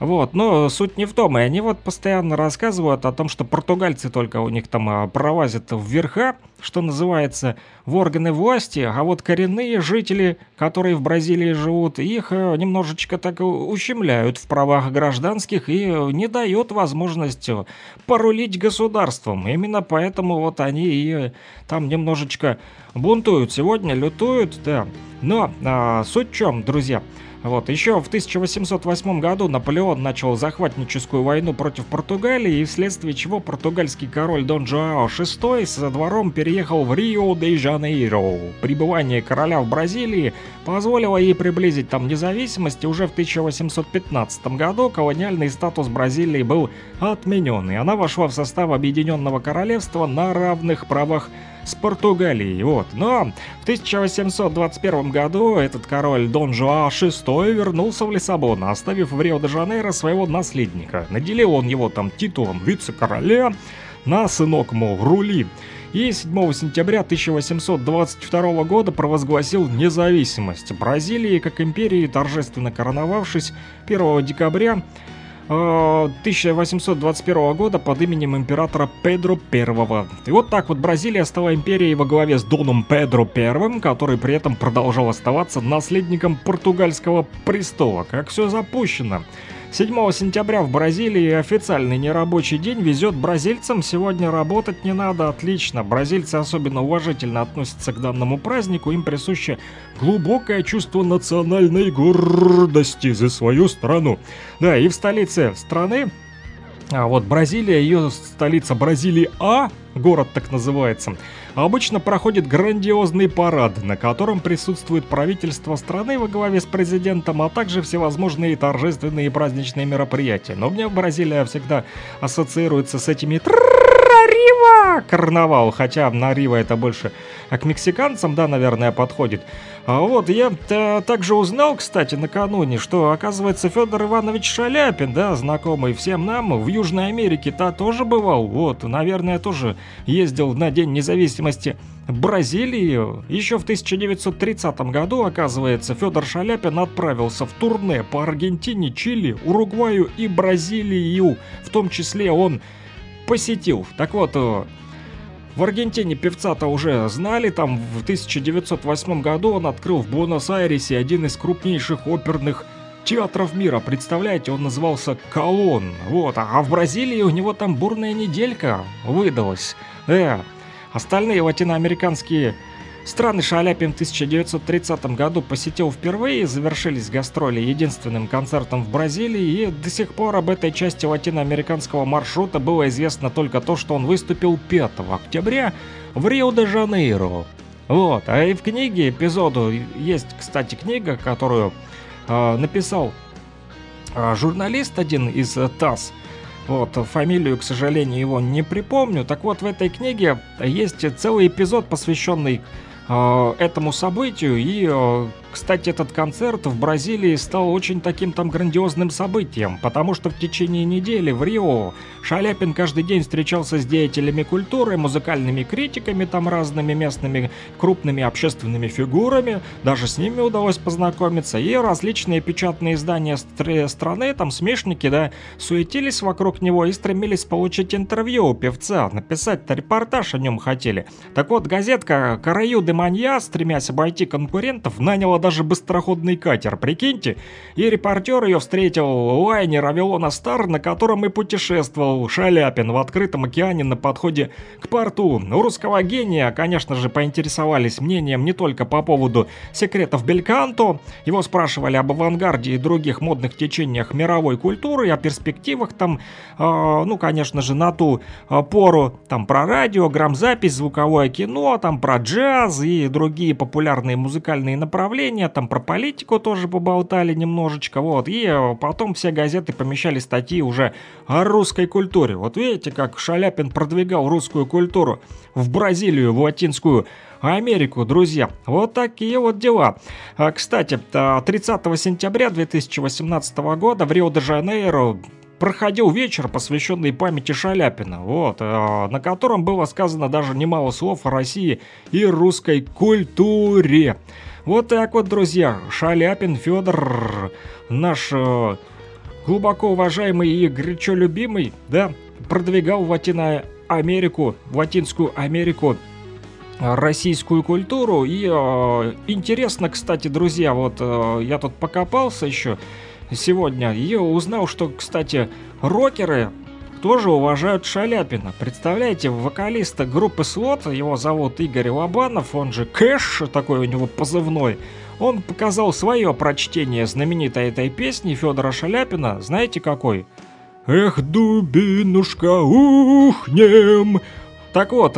Вот, но суть не в том, и они вот постоянно рассказывают о том, что португальцы только у них там пролазят вверха, что называется, в органы власти, а вот коренные жители, которые в Бразилии живут, их немножечко так ущемляют в правах гражданских и не дают возможность порулить государством. Именно поэтому вот они и там немножечко бунтуют, сегодня лютуют, да. Но суть в чем, друзья? Вот, еще в 1808 году Наполеон начал захватническую войну против Португалии, и вследствие чего португальский король Дон Жуан VI со двором переехал в Рио-де-Жанейро. Пребывание короля в Бразилии позволило ей приблизить там независимость, и уже в 1815 году колониальный статус Бразилии был отменен, и она вошла в состав Объединенного Королевства на равных правах с Португалией, вот. Но в 1821 году этот король Дон Жуан VI вернулся в Лиссабон, оставив в Рио-де-Жанейро своего наследника. Наделил он его там титулом вице-короля, на, сынок, мол, рули. И 7 сентября 1822 года провозгласил независимость Бразилии как империи, торжественно короновавшись 1 декабря 1821 года под именем императора Педро I. И вот так вот Бразилия стала империей во главе с Доном Педро I, который при этом продолжал оставаться наследником португальского престола. Как все запущено. 7 сентября в Бразилии официальный нерабочий день, везет бразильцам, сегодня работать не надо, отлично. Бразильцы особенно уважительно относятся к данному празднику, им присуще глубокое чувство национальной гордости за свою страну. Да, и в столице страны, а вот Бразилия, ее столица Бразилия, город так называется, обычно проходит грандиозный парад, на котором присутствует правительство страны во главе с президентом, а также всевозможные торжественные и праздничные мероприятия. Но у меня Бразилия всегда ассоциируется с этими Рива карнавал, хотя на Рива это больше к мексиканцам, да, наверное, подходит. А вот я также узнал, кстати, накануне, что, оказывается, Федор Иванович Шаляпин, да, знакомый всем нам, в Южной Америке-то тоже бывал, вот, наверное, тоже ездил на День независимости Бразилии. Еще в 1930 году, оказывается, Федор Шаляпин отправился в турне по Аргентине, Чили, Уругваю и Бразилию, в том числе он посетил. Так вот, в Аргентине певца-то уже знали, там в 1908 году он открыл в Буэнос-Айресе один из крупнейших оперных театров мира, представляете, он назывался «Колон», вот, а в Бразилии у него там бурная неделька выдалась, да. Остальные латиноамериканские страны Шаляпин в 1930 году посетил впервые, завершились гастроли единственным концертом в Бразилии, и до сих пор об этой части латиноамериканского маршрута было известно только то, что он выступил 5 октября в Рио-де-Жанейро. Вот, а и в книге эпизоду, есть, кстати, книга, которую написал журналист один из ТАСС. Вот, фамилию, к сожалению, его не припомню. Так вот, в этой книге есть целый эпизод, посвященный этому событию. И, кстати, этот концерт в Бразилии стал очень таким там грандиозным событием, потому что в течение недели в Рио Шаляпин каждый день встречался с деятелями культуры, музыкальными критиками, там разными местными крупными общественными фигурами, даже с ними удалось познакомиться, и различные печатные издания страны, там смешники, да, суетились вокруг него и стремились получить интервью у певца, написать-то репортаж о нем хотели. Так вот, газетка «Кораю де Манья», стремясь обойти конкурентов, наняла даже быстроходный катер, прикиньте, и репортер ее встретил лайнер «Авилона Стар», на котором и путешествовал Шаляпин в открытом океане на подходе к порту. У русского гения, конечно же, поинтересовались мнением не только по поводу секретов бельканто, его спрашивали об авангарде и других модных течениях мировой культуры, о перспективах там, ну, конечно же, на ту пору, там, про радио, грамзапись, звуковое кино, там, про джаз и другие популярные музыкальные направления, там про политику тоже поболтали немножечко, вот, и потом все газеты помещали статьи уже о русской культуре. Вот видите, как Шаляпин продвигал русскую культуру в Бразилию, в Латинскую Америку, друзья. Вот такие вот дела. Кстати, 30 сентября 2018 года в Рио-де-Жанейро проходил вечер, посвященный памяти Шаляпина, на котором было сказано даже немало слов о России и русской культуре. Вот так вот, друзья, Шаляпин Федор, наш глубоко уважаемый и горячо любимый, да, продвигал в Латинскую Америку российскую культуру. И интересно, кстати, друзья, я тут покопался еще сегодня и узнал, что, кстати, рокеры тоже уважают Шаляпина. Представляете, вокалиста группы Слот, его зовут Игорь Лобанов, он же Кэш, такой у него позывной, он показал свое прочтение знаменитой этой песни Федора Шаляпина, знаете какой? «Эх, дубинушка, ухнем». Так вот,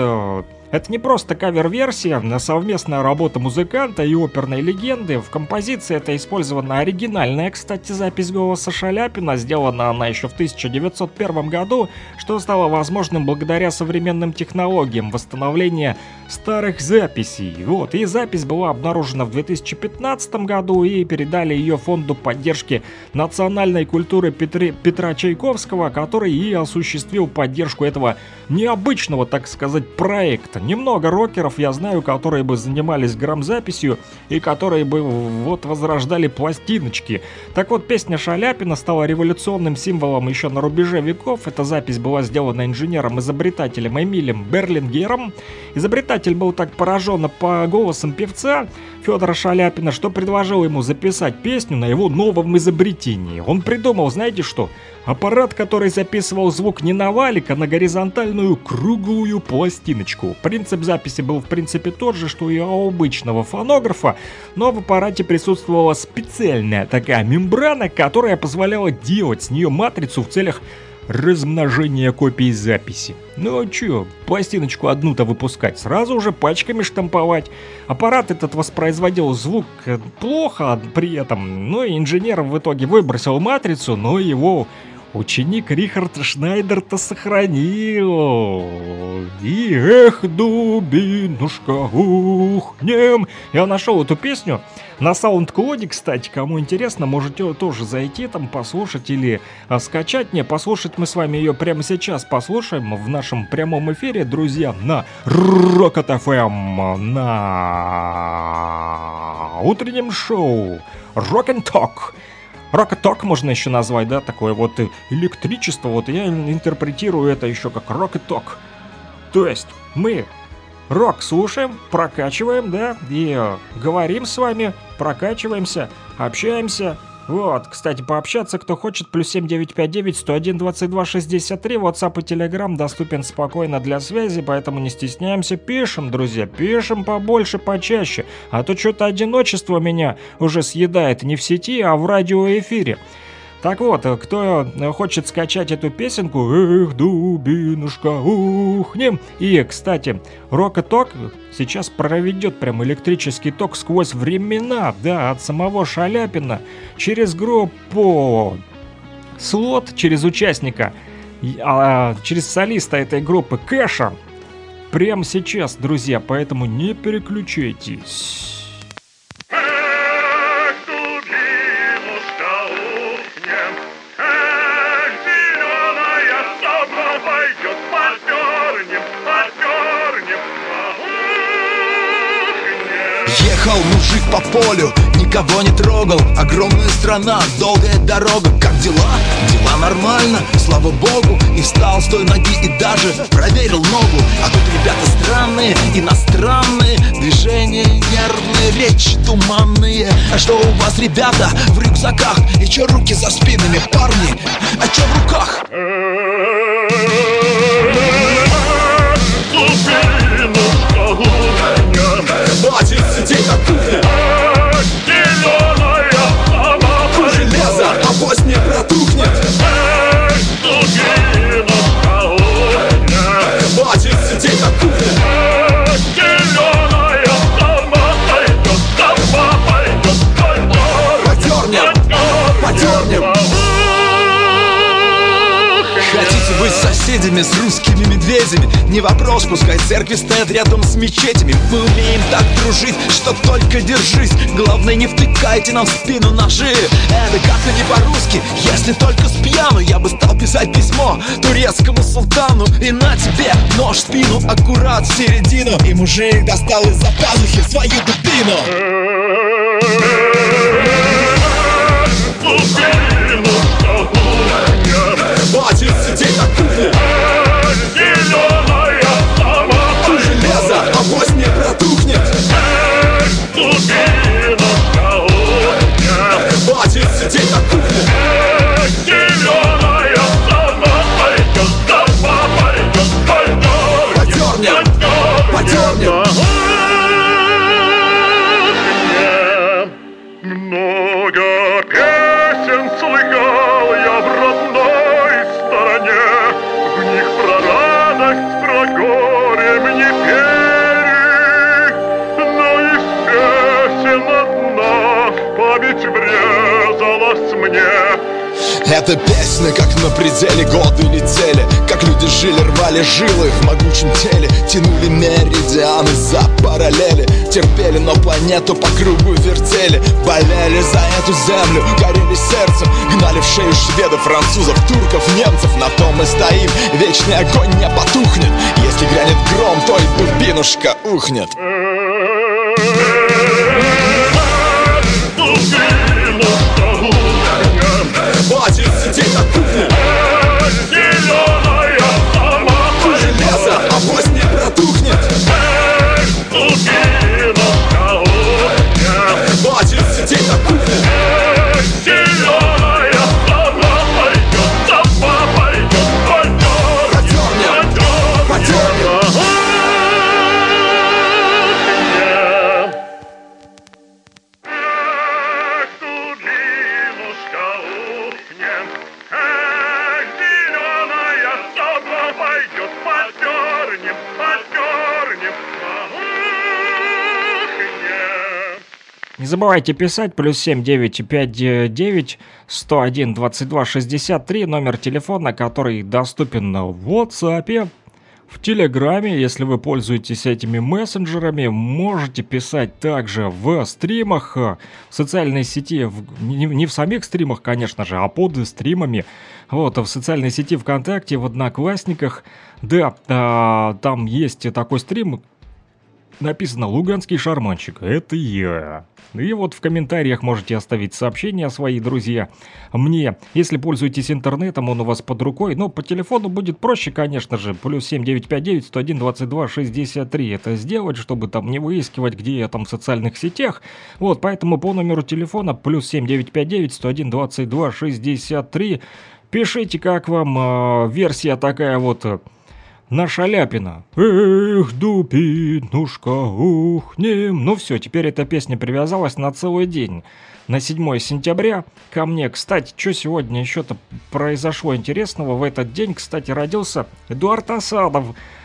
это не просто кавер-версия, а совместная работа музыканта и оперной легенды. В композиции это использована оригинальная, кстати, запись голоса Шаляпина. Сделана она еще в 1901 году, что стало возможным благодаря современным технологиям восстановления старых записей. И запись была обнаружена в 2015 году и передали ее Фонду поддержки национальной культуры Петра Чайковского, который и осуществил поддержку этого необычного, так сказать, проекта. Немного рокеров я знаю, которые бы занимались грамзаписью и которые бы возрождали пластиночки. Так вот, песня Шаляпина стала революционным символом еще на рубеже веков. Эта запись была сделана инженером-изобретателем Эмилем Берлингером. Изобретатель был так поражен голосом певца Федора Шаляпина, что предложил ему записать песню на его новом изобретении. Он придумал, знаете что? Аппарат, который записывал звук не на валик, а на горизонтальную круглую пластиночку. Принцип записи был в принципе тот же, что и у обычного фонографа, но в аппарате присутствовала специальная такая мембрана, которая позволяла делать с нее матрицу в целях размножение копий записи. Ну а чё, пластиночку одну-то выпускать, сразу же пачками штамповать. Аппарат этот воспроизводил звук плохо при этом, но инженер в итоге выбросил матрицу, но его ученик Рихард Шнайдер-то сохранил. И «Эх, дубинушка, ухнем». Я нашел эту песню на SoundCloud, кстати, кому интересно, можете тоже зайти там послушать или скачать. Не, послушать мы с вами ее прямо сейчас послушаем в нашем прямом эфире, друзья, на Rocket FM, на утреннем шоу Rock and Talk. Рокоток можно еще назвать, да, такое электричество, я интерпретирую это еще как рокоток. То есть мы рок слушаем, прокачиваем, да, и говорим с вами, прокачиваемся, общаемся. Кстати, пообщаться, кто хочет, +7 959 101 22 63, WhatsApp и Telegram доступен спокойно для связи, поэтому не стесняемся, пишем, друзья, пишем побольше, почаще, а то что-то одиночество меня уже съедает не в сети, а в радиоэфире. Так вот, кто хочет скачать эту песенку «Эх, дубинушка, ухнем». И, кстати, Рокоток сейчас проведет прям электрический ток сквозь времена, да, от самого Шаляпина через группу Слот, через участника, через солиста этой группы Кэша прямо сейчас, друзья, поэтому не переключайтесь. Ехал мужик по полю, никого не трогал. Огромная страна, долгая дорога. Как дела? Дела нормально, слава богу. И встал с той ноги и даже проверил ногу. А тут ребята странные, иностранные. Движения нервные, речи туманные. А что у вас, ребята, в рюкзаках? И чё руки за спинами, парни? А чё в руках? Батя сидит на кухне, зеленая сама по железо, а вось не протухнет. Батя сидит на кухне, зеленая сама пойдет, сама пойдет, пойдет. Потернем, потернем. соседями, с русскими медведями. Не вопрос, пускай церкви стоят рядом с мечетями. Мы умеем так дружить, что только держись. Главное, не втыкайте нам в спину ножи. Это как-то не по-русски, если только с пьяну. Я бы стал писать письмо турецкому султану. И на тебе нож в спину, аккурат в середину. И мужик достал из-за пазухи свою дубину. Батя сидеть на кухне, зеленая сама пойдет. Железо, авось не протухнет. Батя сидеть на кухне, зеленая сама пойдет. Сама пойдет, пойдет. Подернем, подернем. Эта песня, как на пределе, годы летели. Как люди жили, рвали жилы в могучем теле. Тянули меридианы за параллели. Терпели, но планету по кругу вертели. Болели за эту землю, горели сердцем. Гнали в шею шведов, французов, турков, немцев. На том мы стоим, вечный огонь не потухнет. Если грянет гром, то и дубинушка ухнет. Батя сидеть на кухне, зеленая сама пойдет. Железо, авось не протухнет. Батя сидеть на кухне, зеленая сама пойдет. Сама пойдет, пойдет. Подернем, подернем. Не забывайте писать, +7 959 101 22 63, номер телефона, который доступен в WhatsApp, в Телеграме. Если вы пользуетесь этими мессенджерами, можете писать также в стримах, в социальной сети, не в самих стримах, конечно же, а под стримами. Вот, в социальной сети ВКонтакте, в Одноклассниках, да, там есть такой стрим, написано «Луганский шарманчик». Это я. И вот в комментариях можете оставить сообщения свои, друзья, мне. Если пользуетесь интернетом, он у вас под рукой. Но по телефону будет проще, конечно же. +7 959 101 22 63. Это сделать, чтобы там не выискивать, где я там в социальных сетях. Вот, поэтому по номеру телефона +7 959 101 22 63. Пишите, как вам версия такая вот... на Шаляпина. Эх, дубинушка, ухнем. Ну все, теперь эта песня привязалась на целый день. На 7 сентября ко мне. Кстати, что сегодня еще-то произошло интересного? В этот день, кстати, родился Эдуард Асадов,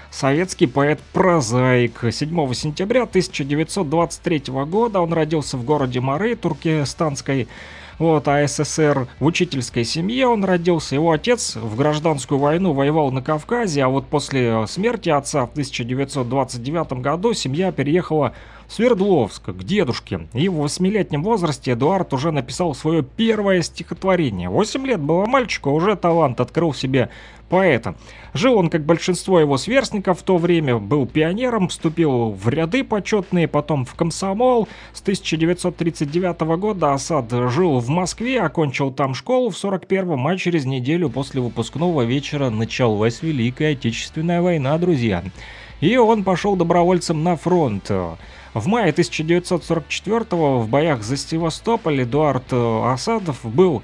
советский поэт-прозаик. 7 сентября 1923 года он родился в городе Мары, Туркестанской АССР, в учительской семье он родился. Его отец в гражданскую войну воевал на Кавказе, а вот после смерти отца в 1929 году семья переехала в Свердловск к дедушке. И в 8-летнем возрасте Эдуард уже написал свое первое стихотворение. 8 лет было мальчику, уже талант открыл в себе поэта. Жил он, как большинство его сверстников в то время, был пионером, вступил в ряды почетные, потом в комсомол. С 1939 года Асад жил в Москве, окончил там школу в 1941-м, а через неделю после выпускного вечера началась Великая Отечественная война, друзья. И он пошел добровольцем на фронт. В мае 1944-го в боях за Севастополь Эдуард Асадов был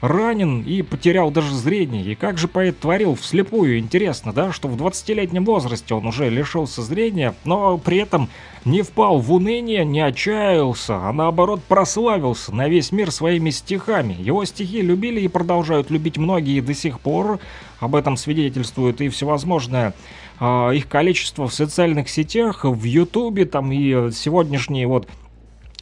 ранен и потерял даже зрение. И как же поэт творил вслепую, интересно, да, что в 20-летнем возрасте он уже лишился зрения, но при этом не впал в уныние, не отчаялся, а наоборот прославился на весь мир своими стихами. Его стихи любили и продолжают любить многие до сих пор, об этом свидетельствует и всевозможное их количество в социальных сетях, в Ютубе, там и сегодняшние вот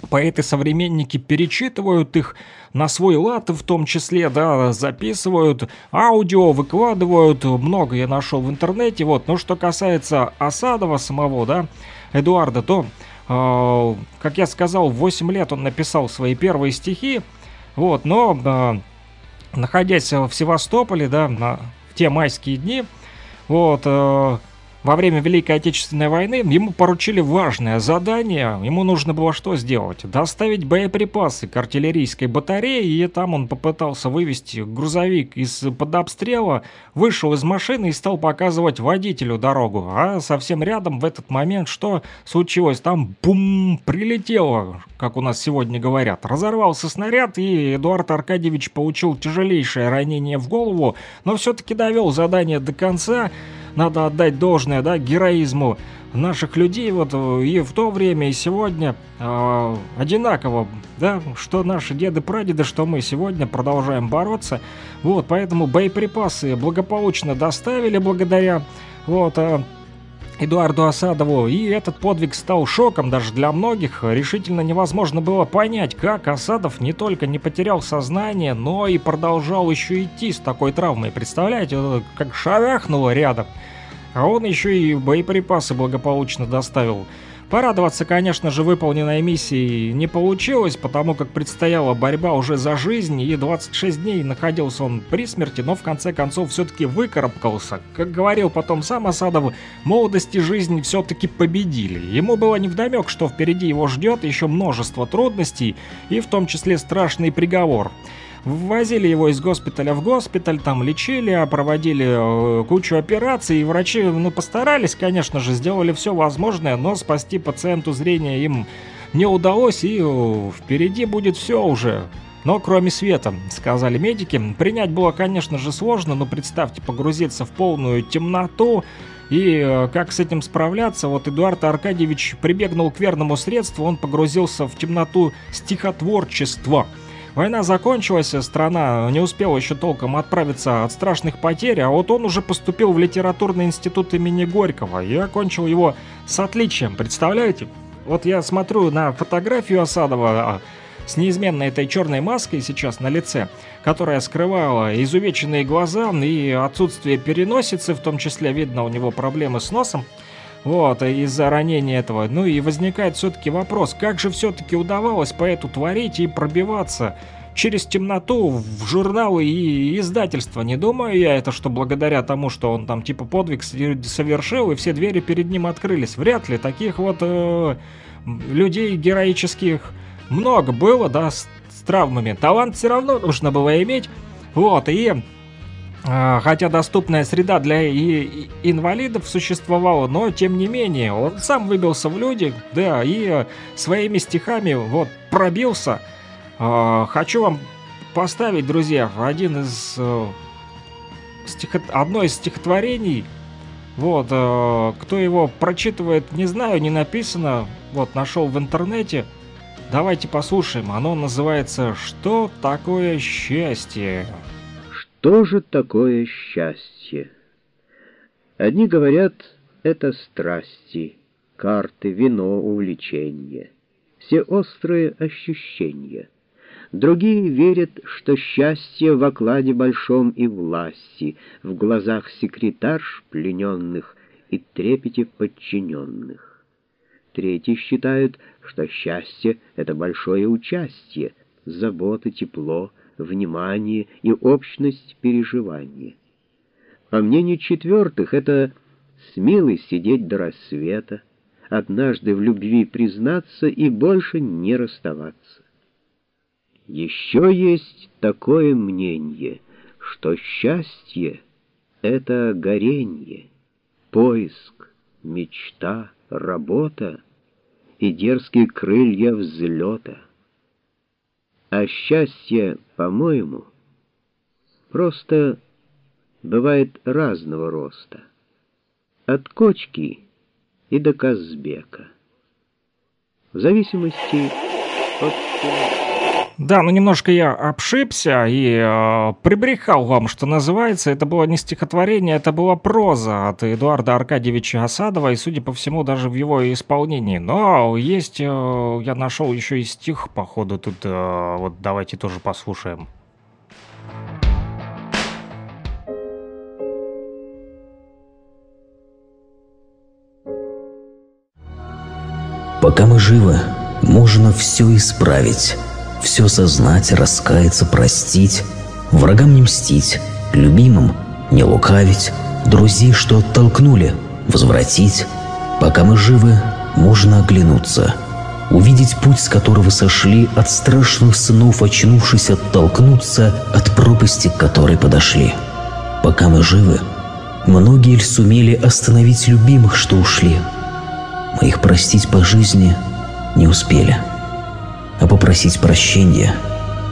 поэты-современники перечитывают их на свой лад, в том числе, да, записывают аудио, выкладывают, много я нашел в интернете, вот. Но что касается Асадова самого, да, Эдуарда, то, как я сказал, в 8 лет он написал свои первые стихи, вот, но, находясь в Севастополе, да, в те майские дни, вот, во время Великой Отечественной войны ему поручили важное задание. Ему нужно было что сделать? Доставить боеприпасы к артиллерийской батарее. И там он попытался вывести грузовик из-под обстрела, вышел из машины и стал показывать водителю дорогу. А совсем рядом в этот момент что случилось? Там бум! Прилетело, как у нас сегодня говорят. Разорвался снаряд, и Эдуард Аркадьевич получил тяжелейшее ранение в голову, но все-таки довел задание до конца. Надо отдать должное, да, героизму наших людей, вот, и в то время, и сегодня одинаково, да, что наши деды-прадеды, что мы сегодня продолжаем бороться, вот, поэтому боеприпасы благополучно доставили благодаря, вот, Эдуарду Асадову, и этот подвиг стал шоком даже для многих. Решительно невозможно было понять, как Асадов не только не потерял сознание, но и продолжал еще идти с такой травмой. Представляете, как шарахнуло рядом, а он еще и боеприпасы благополучно доставил. Порадоваться, конечно же, выполненной миссии не получилось, потому как предстояла борьба уже за жизнь, и 26 дней находился он при смерти, но в конце концов все-таки выкарабкался. Как говорил потом сам Асадов, молодость и жизнь все-таки победили. Ему было невдомек, что впереди его ждет еще множество трудностей, и в том числе страшный приговор. Ввозили его из госпиталя в госпиталь, там лечили, проводили кучу операций, и врачи, ну, постарались, конечно же, сделали все возможное, но спасти пациенту зрение им не удалось, и впереди будет все уже. Но кроме света, сказали медики. Принять было, конечно же, сложно, но представьте, погрузиться в полную темноту. И как с этим справляться? Вот Эдуард Аркадьевич прибегнул к верному средству, он погрузился в темноту стихотворчества. Война закончилась, страна не успела еще толком отправиться от страшных потерь, а вот он уже поступил в литературный институт имени Горького и окончил его с отличием, представляете? Вот я смотрю на фотографию Асадова с неизменной этой черной маской сейчас на лице, которая скрывала изувеченные глаза и отсутствие переносицы, в том числе видно у него проблемы с носом. Вот, из-за ранения этого. Ну и возникает все-таки вопрос, как же все-таки удавалось поэту творить и пробиваться через темноту в журналы и издательства. Не думаю я это, что благодаря тому, что он там типа подвиг совершил, и все двери перед ним открылись. Вряд ли. Таких вот людей героических много было, да, с травмами. Талант все равно нужно было иметь. Вот, и... Хотя доступная среда для инвалидов существовала, но тем не менее он сам выбился в люди, да, и своими стихами вот пробился. Хочу вам поставить, друзья, одно из стихотворений. Вот, кто его прочитывает, не знаю, не написано. Вот, нашел в интернете. Давайте послушаем. Оно называется «Что такое счастье?». Что же такое счастье? Одни говорят, это страсти, карты, вино, увлечения, все острые ощущения. Другие верят, что счастье в окладе большом и власти, в глазах секретарш плененных и трепете подчиненных. Третьи считают, что счастье — это большое участие, забота, тепло, внимание и общность переживания. По мнению четвертых, это смелость сидеть до рассвета, однажды в любви признаться и больше не расставаться. Еще есть такое мнение, что счастье — это горение, поиск, мечта, работа и дерзкие крылья взлета. А счастье, по-моему, просто бывает разного роста, от кочки и до Казбека, в зависимости от... Да, ну немножко я обшибся и прибрехал вам, что называется. Это было не стихотворение, это была проза от Эдуарда Аркадьевича Асадова, и, судя по всему, даже в его исполнении. Но есть, я нашел еще и стих, походу, тут вот давайте тоже послушаем. Пока мы живы, можно все исправить, все сознать, раскаяться, простить, врагам не мстить, любимым не лукавить, друзей, что оттолкнули, возвратить. Пока мы живы, можно оглянуться, увидеть путь, с которого сошли, от страшных снов очнувшись, оттолкнуться от пропасти, к которой подошли. Пока мы живы, многие ль сумели остановить любимых, что ушли. Мы их простить по жизни не успели, а попросить прощения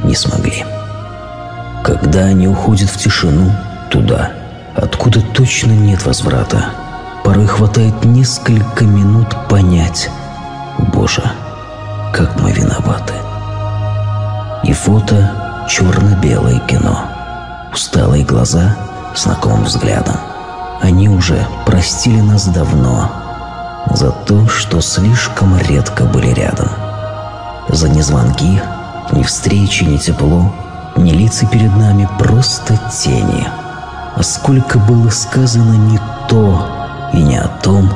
не смогли. Когда они уходят в тишину, туда, откуда точно нет возврата, порой хватает несколько минут понять: Боже, как мы виноваты. И фото черно-белое кино, усталые глаза знакомым взглядом. Они уже простили нас давно за то, что слишком редко были рядом. За ни звонки, ни встречи, ни тепло, ни лица перед нами, просто тени. А сколько было сказано не то и не о том,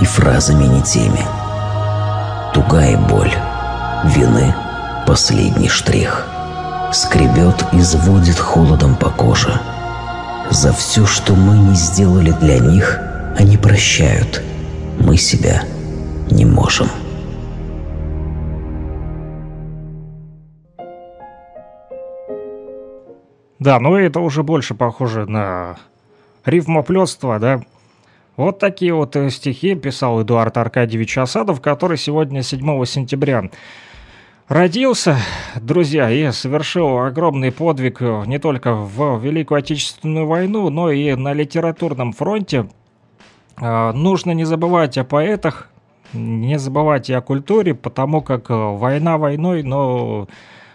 и фразами не теми. Туга и боль вины – последний штрих. Скребет и изводит холодом по коже. За все, что мы не сделали для них, они прощают. Мы себя не можем. Да, ну это уже больше похоже на рифмоплётство, да? Вот такие вот стихи писал Эдуард Аркадьевич Асадов, который сегодня, 7 сентября, родился, друзья, и совершил огромный подвиг не только в Великую Отечественную войну, но и на литературном фронте. Нужно не забывать о поэтах, не забывать и о культуре, потому как война войной, но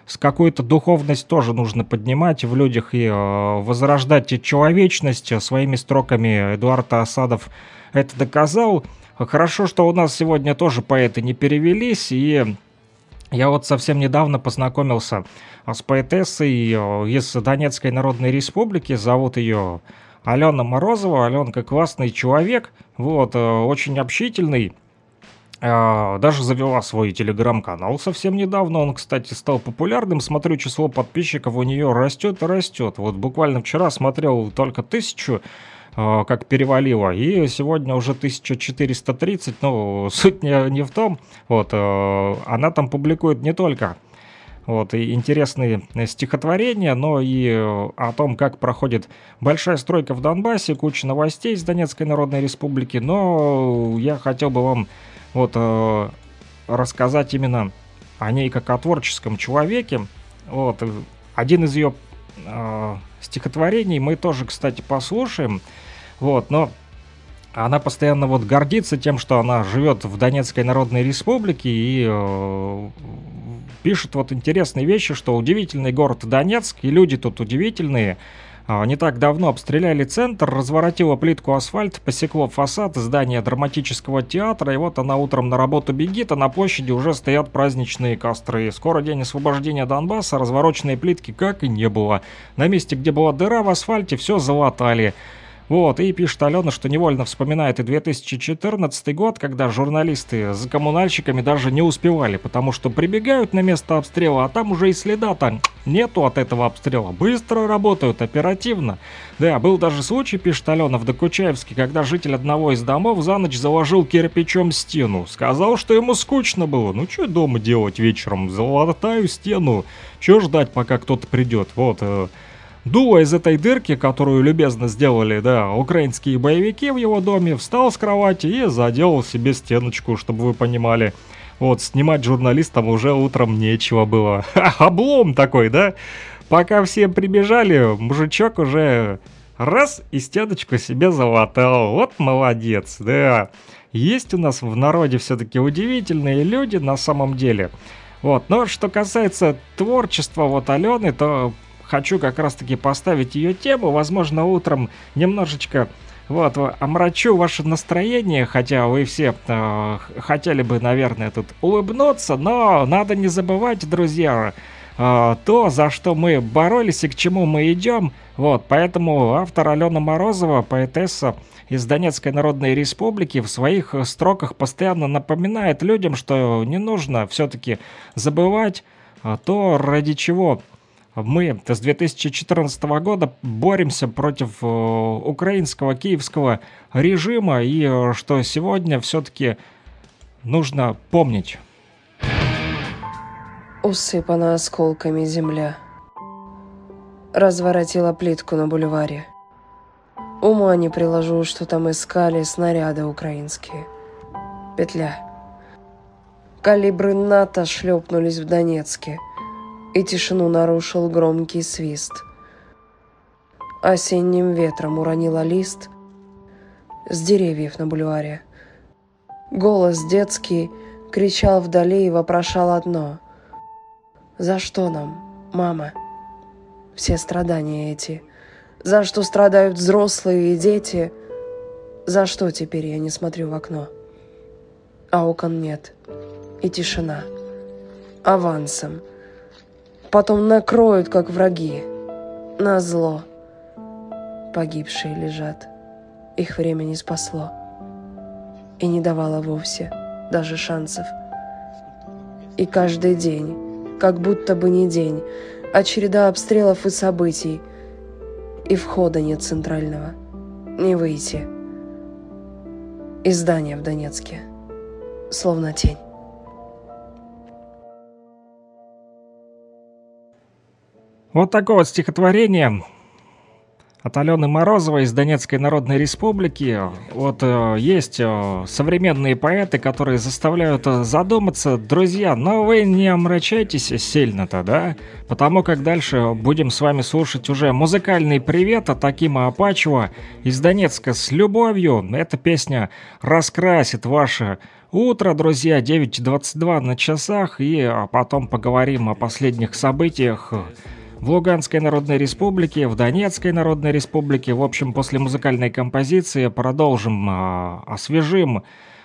с какой-то духовность тоже нужно поднимать в людях и возрождать человечность. Своими строками Эдуард Асадов это доказал. Хорошо, что у нас сегодня тоже поэты не перевелись, и я вот совсем недавно познакомился с поэтессой из Донецкой Народной Республики, зовут ее Алена Морозова. Аленка классный человек, вот, очень общительный. Даже завела свой телеграм-канал совсем недавно. Он, кстати, стал популярным. Смотрю, число подписчиков у нее растет и растет. Вот буквально вчера смотрел только 1000, как перевалило. И сегодня уже 1430. Ну, суть не в том. Вот, она там публикует не только вот и интересные стихотворения, но и о том, как проходит большая стройка в Донбассе, куча новостей из Донецкой Народной Республики. Но я хотел бы вам вот рассказать именно о ней как о творческом человеке. Вот один из ее стихотворений мы тоже, кстати, послушаем. Вот, но она постоянно вот гордится тем, что она живет в Донецкой Народной Республике и пишет вот интересные вещи, что удивительный город Донецк, и люди тут удивительные. Не так давно обстреляли центр, разворотило плитку асфальт, посекло фасад здания драматического театра, и вот она утром на работу бегит, а на площади уже стоят праздничные костры. Скоро день освобождения Донбасса, развороченные плитки как и не было. На месте, где была дыра в асфальте, все залатали. Вот, и пишет Алена, что невольно вспоминает и 2014 год, когда журналисты за коммунальщиками даже не успевали, потому что прибегают на место обстрела, а там уже и следа-то нету от этого обстрела. Быстро работают, оперативно. Да, был даже случай, пишет Алена, в Докучаевске, когда житель одного из домов за ночь заложил кирпичом стену. Сказал, что ему скучно было. Ну, что дома делать вечером? Залатаю стену. Чё ждать, пока кто-то придет? Вот, дуло из этой дырки, которую любезно сделали, да, украинские боевики в его доме, встал с кровати и заделал себе стеночку, чтобы вы понимали. Вот, снимать журналистам уже утром нечего было. Ха, облом такой, да? Пока все прибежали, мужичок уже раз и стеночку себе залатал. Вот молодец, да. Есть у нас в народе все-таки удивительные люди на самом деле. Вот. Но что касается творчества вот Алены, то хочу как раз-таки поставить ее тему. Возможно, утром немножечко вот омрачу ваше настроение, хотя вы все хотели бы, наверное, тут улыбнуться, но надо не забывать, друзья, то, за что мы боролись и к чему мы идем. Вот, поэтому автор Алена Морозова, поэтесса из Донецкой Народной Республики, в своих строках постоянно напоминает людям, что не нужно все-таки забывать то, ради чего мы с 2014 года боремся против украинского киевского режима, и что сегодня все-таки нужно помнить. Усыпана осколками земля. Разворотила плитку на бульваре. Ума не приложу, что там искали снаряды украинские. Петля. Калибры НАТО шлепнулись в Донецке, и тишину нарушил громкий свист. Осенним ветром уронила лист с деревьев на бульваре. Голос детский кричал вдали и вопрошал одно: «За что нам, мама, все страдания эти? За что страдают взрослые и дети? За что теперь я не смотрю в окно?» А окон нет. И тишина. Авансом. Потом накроют, как враги. Назло. Погибшие лежат. Их время не спасло. И не давало вовсе даже шансов. И каждый день, как будто бы не день, а череда обстрелов и событий, и входа нет центрального, не выйти. И здание в Донецке словно тень. Вот такое вот стихотворение от Алены Морозовой из Донецкой Народной Республики. Вот есть современные поэты, которые заставляют задуматься. Друзья, но вы не омрачайтесь сильно-то, да? Потому как дальше будем с вами слушать уже музыкальный привет от Акима Апачева из Донецка с любовью. Эта песня раскрасит ваше утро, друзья. 9:22 на часах, и потом поговорим о последних событиях в Луганской Народной Республике, в Донецкой Народной Республике. В общем, после музыкальной композиции продолжим, освежим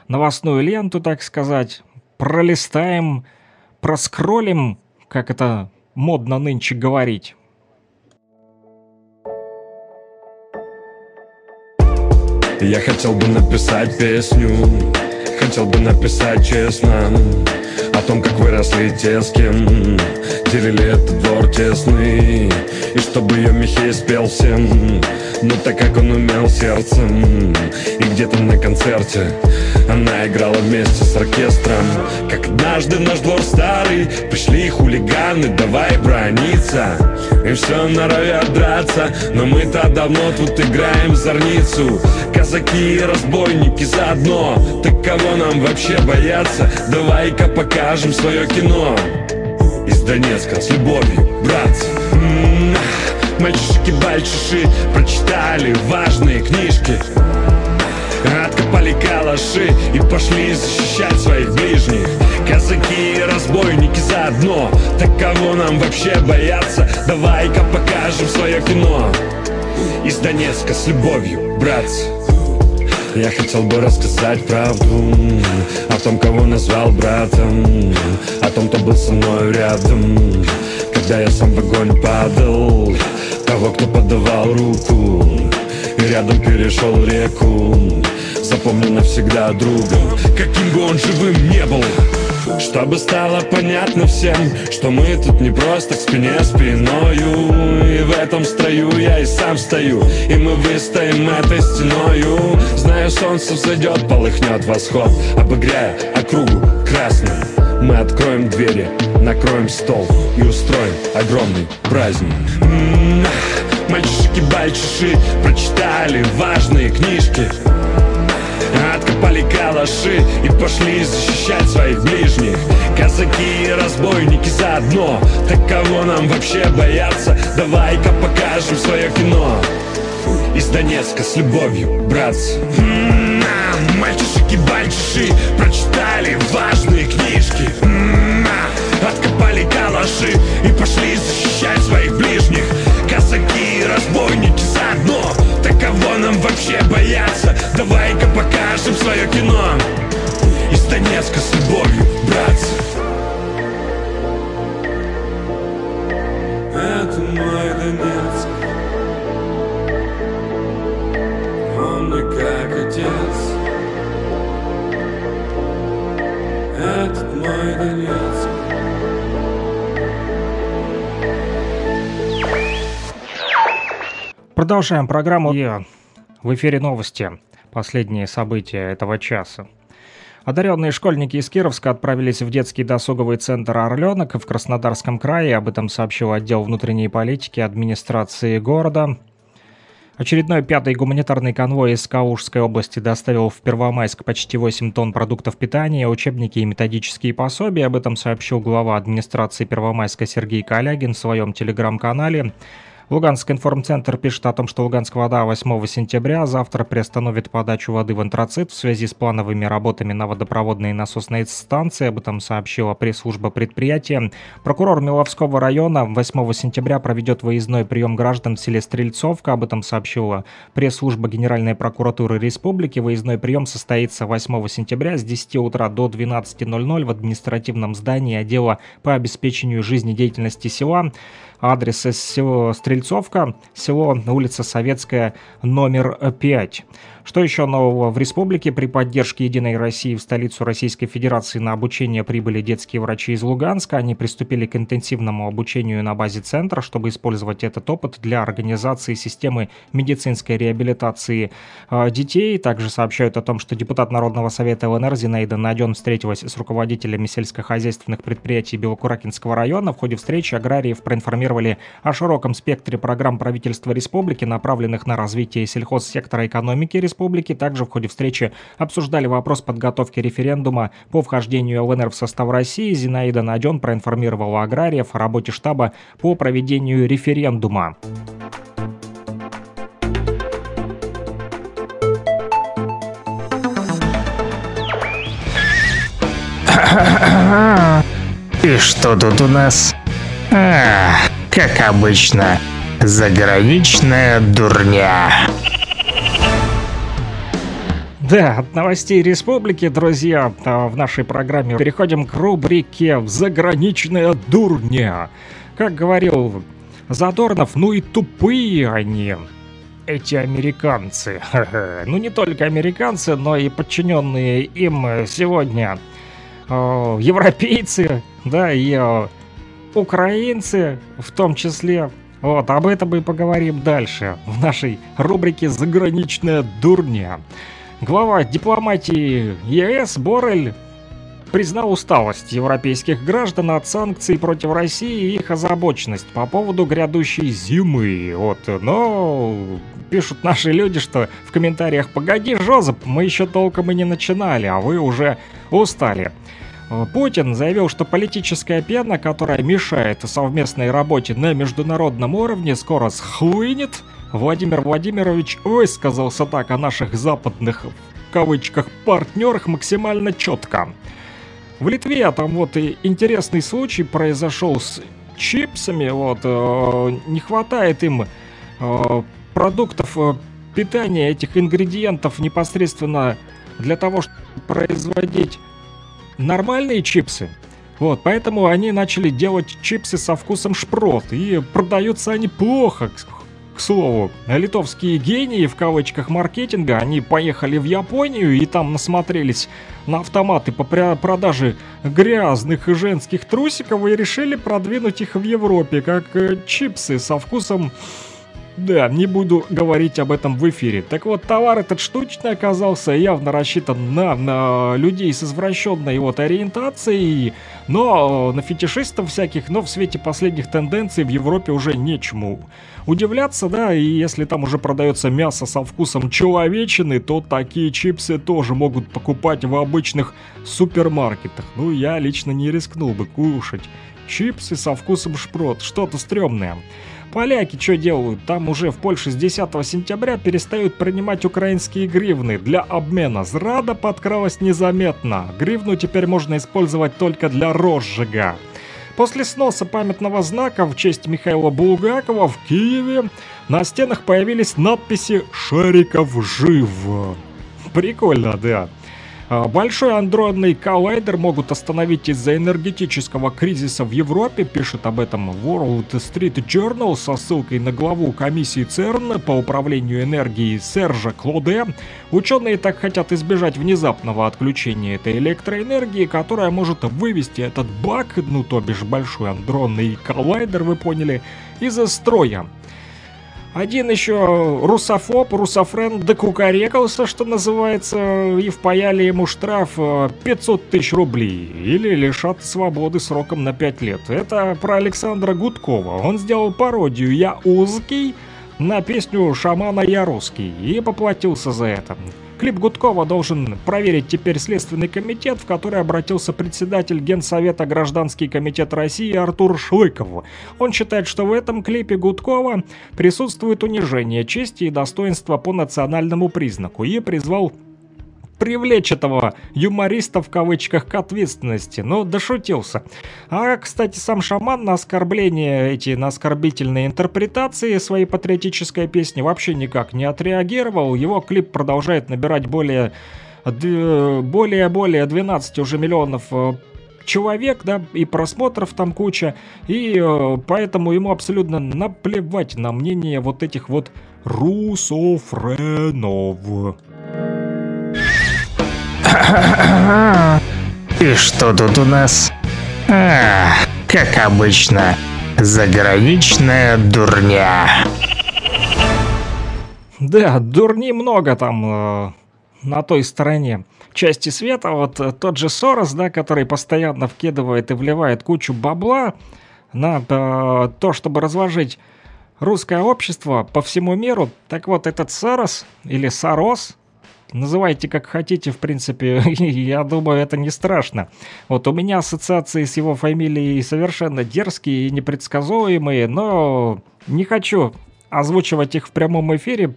новостную ленту, так сказать. Пролистаем, проскроллим, как это модно нынче говорить. Я хотел бы написать песню, хотел бы написать честно о том, как выросли те, с кем делили этот двор тесный, и чтобы ее Михей спел всем, но так как он умел сердцем. И где-то на концерте она играла вместе с оркестром. Как однажды в наш двор старый пришли хулиганы, давай брониться, и все норовят драться, но мы-то давно тут играем в зорницу. Казаки и разбойники заодно, так кого нам вообще бояться? Давай-ка покажем свое кино. Из Донецка с любовью, братцы. Мальчишки-бальчиши прочитали важные книжки, откопали калаши и пошли защищать своих ближних. Казаки и разбойники заодно, так кого нам вообще бояться? Давай-ка покажем свое кино. Из Донецка с любовью, братцы. Я хотел бы рассказать правду о том, кого назвал братом, о том, кто был со мной рядом, когда я сам в огонь падал, того, кто подавал руку и рядом перешел реку. Запомню навсегда друга, каким бы он живым не был, чтобы стало понятно всем, что мы тут не просто к спине спиною. И в этом строю я и сам стою, и мы выстоим этой стеною. Знаю, солнце взойдет, полыхнет восход, обыграя округу красным. Мы откроем двери, накроем стол и устроим огромный праздник. Мальчишки-бальчиши прочитали важные книжки, откопали калаши и пошли защищать своих ближних. Казаки и разбойники заодно, так кого нам вообще бояться? Давай-ка покажем свое кино. Из Донецка с любовью, братцы. Мальчишки-бальчиши прочитали важные книжки, Донецк. Продолжаем программу. В эфире новости. Последние события этого часа. Одаренные школьники из Кировска отправились в детский досуговый центр «Орленок» в Краснодарском крае. Об этом сообщил отдел внутренней политики администрации города. Очередной пятый гуманитарный конвой из Калужской области доставил в Первомайск почти 8 тонн продуктов питания, учебники и методические пособия. Об этом сообщил глава администрации Первомайска Сергей Калягин в своем телеграм-канале. Луганский информцентр пишет о том, что Луганская вода 8 сентября завтра приостановит подачу воды в Антрацит в связи с плановыми работами на водопроводные насосные станции. Об этом сообщила пресс-служба предприятия. Прокурор Миловского района 8 сентября проведет выездной прием граждан в селе Стрельцовка. Об этом сообщила пресс-служба Генеральной прокуратуры республики. Выездной прием состоится 8 сентября с 10 утра до 12:00 в административном здании отдела по обеспечению жизнедеятельности села. Адрес села Стрельцовка, село, улица Советская, номер 5. Что еще нового в республике? При поддержке «Единой России» в столицу Российской Федерации на обучение прибыли детские врачи из Луганска. Они приступили к интенсивному обучению на базе центра, чтобы использовать этот опыт для организации системы медицинской реабилитации детей. Также сообщают о том, что депутат Народного совета ЛНР Зинаида Наден встретилась с руководителями сельскохозяйственных предприятий Белокуракинского района. В ходе встречи аграриев проинформировали о широком спектре программ правительства республики, направленных на развитие сельхозсектора экономики республики. Также в ходе встречи обсуждали вопрос подготовки референдума по вхождению ЛНР в состав России. Зинаида Наден проинформировала аграриев о работе штаба по проведению референдума. И что тут у нас? Как обычно, заграничная дурня. Да, от новостей республики, друзья, в нашей программе переходим к рубрике «Заграничная дурня». Как говорил Задорнов, ну и тупые они, эти американцы. Ну не только американцы, но и подчиненные им сегодня европейцы, да, и украинцы в том числе. Вот, об этом мы поговорим дальше в нашей рубрике «Заграничная дурня». Глава дипломатии ЕС Боррель признал усталость европейских граждан от санкций против России и их озабоченность по поводу грядущей зимы. Вот, но пишут наши люди, что в комментариях: «Погоди, Жозеп, мы еще толком и не начинали, а вы уже устали». Путин заявил, что политическая пена, которая мешает совместной работе на международном уровне, скоро схлынет. Владимир Владимирович высказался так о наших западных, в кавычках, партнерах максимально четко. В Литве там вот и интересный случай произошел с чипсами. Вот, не хватает им продуктов питания, этих ингредиентов непосредственно для того, чтобы производить нормальные чипсы. Вот, поэтому они начали делать чипсы со вкусом шпрот. И продаются они плохо, к слову. Литовские гении, в кавычках, маркетинга, они поехали в Японию и там насмотрелись на автоматы по продаже грязных и женских трусиков и решили продвинуть их в Европе, как чипсы со вкусом... Да, не буду говорить об этом в эфире. Так вот, товар этот штучный оказался, явно рассчитан на людей с извращенной вот ориентацией, но на фетишистов всяких, но в свете последних тенденций в Европе уже нечему удивляться, да, и если там уже продается мясо со вкусом человечины, то такие чипсы тоже могут покупать в обычных супермаркетах. Ну, я лично не рискнул бы кушать чипсы со вкусом шпрот, что-то стрёмное. Поляки что делают? Там уже в Польше с 10 сентября перестают принимать украинские гривны для обмена. Зрада подкралась незаметно. Гривну теперь можно использовать только для розжига. После сноса памятного знака в честь Михаила Булгакова в Киеве на стенах появились надписи «Шариков жив». Прикольно, да. Большой андроидный коллайдер могут остановить из-за энергетического кризиса в Европе, пишет об этом World Street Journal со ссылкой на главу комиссии ЦЕРН по управлению энергией Сержа Клоде. Ученые так хотят избежать внезапного отключения этой электроэнергии, которая может вывести этот бак, ну то бишь большой андронный коллайдер, вы поняли, из строя. Один еще русофоб, русофрен докукарекался, что называется, и впаяли ему штраф 500 тысяч рублей или лишат свободы сроком на 5 лет. Это про Александра Гудкова. Он сделал пародию «Я узкий» на песню шамана «Я русский» и поплатился за это. Клип Гудкова должен проверить теперь Следственный комитет, в который обратился председатель Генсовета Гражданский комитет России Артур Шлыков. Он считает, что в этом клипе Гудкова присутствует унижение чести и достоинства по национальному признаку, и призвал привлечь этого юмориста в кавычках к ответственности, но дошутился. А, кстати, сам шаман на оскорбление, на оскорбительные интерпретации своей патриотической песни вообще никак не отреагировал. Его клип продолжает набирать более 12 уже миллионов человек, да, и просмотров там куча, и поэтому ему абсолютно наплевать на мнение вот этих вот русофренов. И что тут у нас? Как обычно, заграничная дурня. Да, дурни много там на той стороне части света. Вот тот же Сорос, да, который постоянно вкидывает и вливает кучу бабла на то, чтобы разложить русское общество по всему миру. Так вот, этот Сорос или Сорос, называйте как хотите, в принципе, я думаю, это не страшно. Вот у меня ассоциации с его фамилией совершенно дерзкие и непредсказуемые, но не хочу озвучивать их в прямом эфире.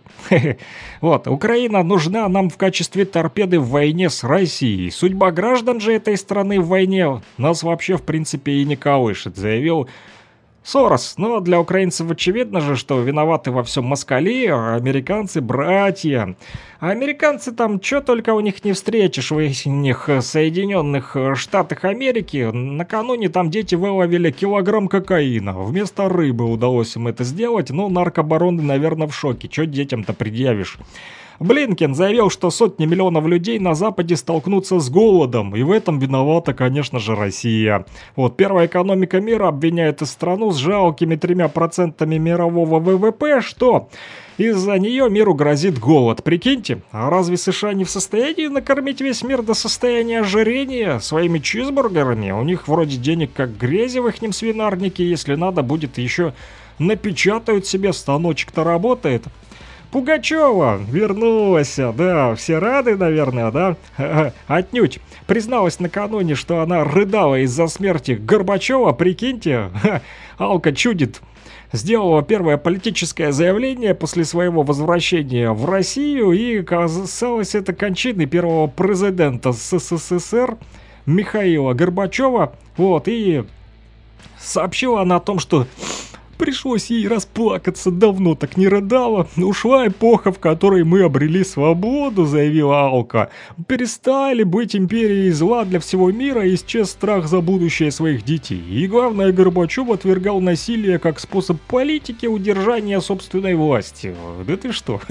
Вот, Украина нужна нам в качестве торпеды в войне с Россией. Судьба граждан же этой страны в войне нас вообще, в принципе, и не колышет, заявил Сорос. Но для украинцев очевидно же, что виноваты во всем москали, а американцы — братья. А американцы там, что только у них не встретишь, в их Соединенных Штатах Америки. Накануне там дети выловили килограмм кокаина. Вместо рыбы удалось им это сделать, но наркобароны, наверное, в шоке. Что детям-то предъявишь? Блинкен заявил, что сотни миллионов людей на Западе столкнутся с голодом, и в этом виновата, конечно же, Россия. Вот, первая экономика мира обвиняет страну с жалкими 3% мирового ВВП, что из-за нее миру грозит голод. Прикиньте, а разве США не в состоянии накормить весь мир до состояния ожирения своими чизбургерами? У них вроде денег как грязи в ихнем свинарнике, если надо будет, еще напечатают себе, станочек-то работает. Пугачева вернулась, да, все рады, наверное, да? Отнюдь. Призналась накануне, что она рыдала из-за смерти Горбачева, прикиньте, Алка чудит. Сделала первое политическое заявление после своего возвращения в Россию, и касалось это кончины первого президента СССР Михаила Горбачева. Вот, и сообщила она о том, что пришлось ей расплакаться, давно так не рыдала. Ушла эпоха, в которой мы обрели свободу, заявила Алка. Перестали быть империей зла для всего мира, и исчез страх за будущее своих детей. И главное, Горбачев отвергал насилие как способ политики удержания собственной власти. Да ты что?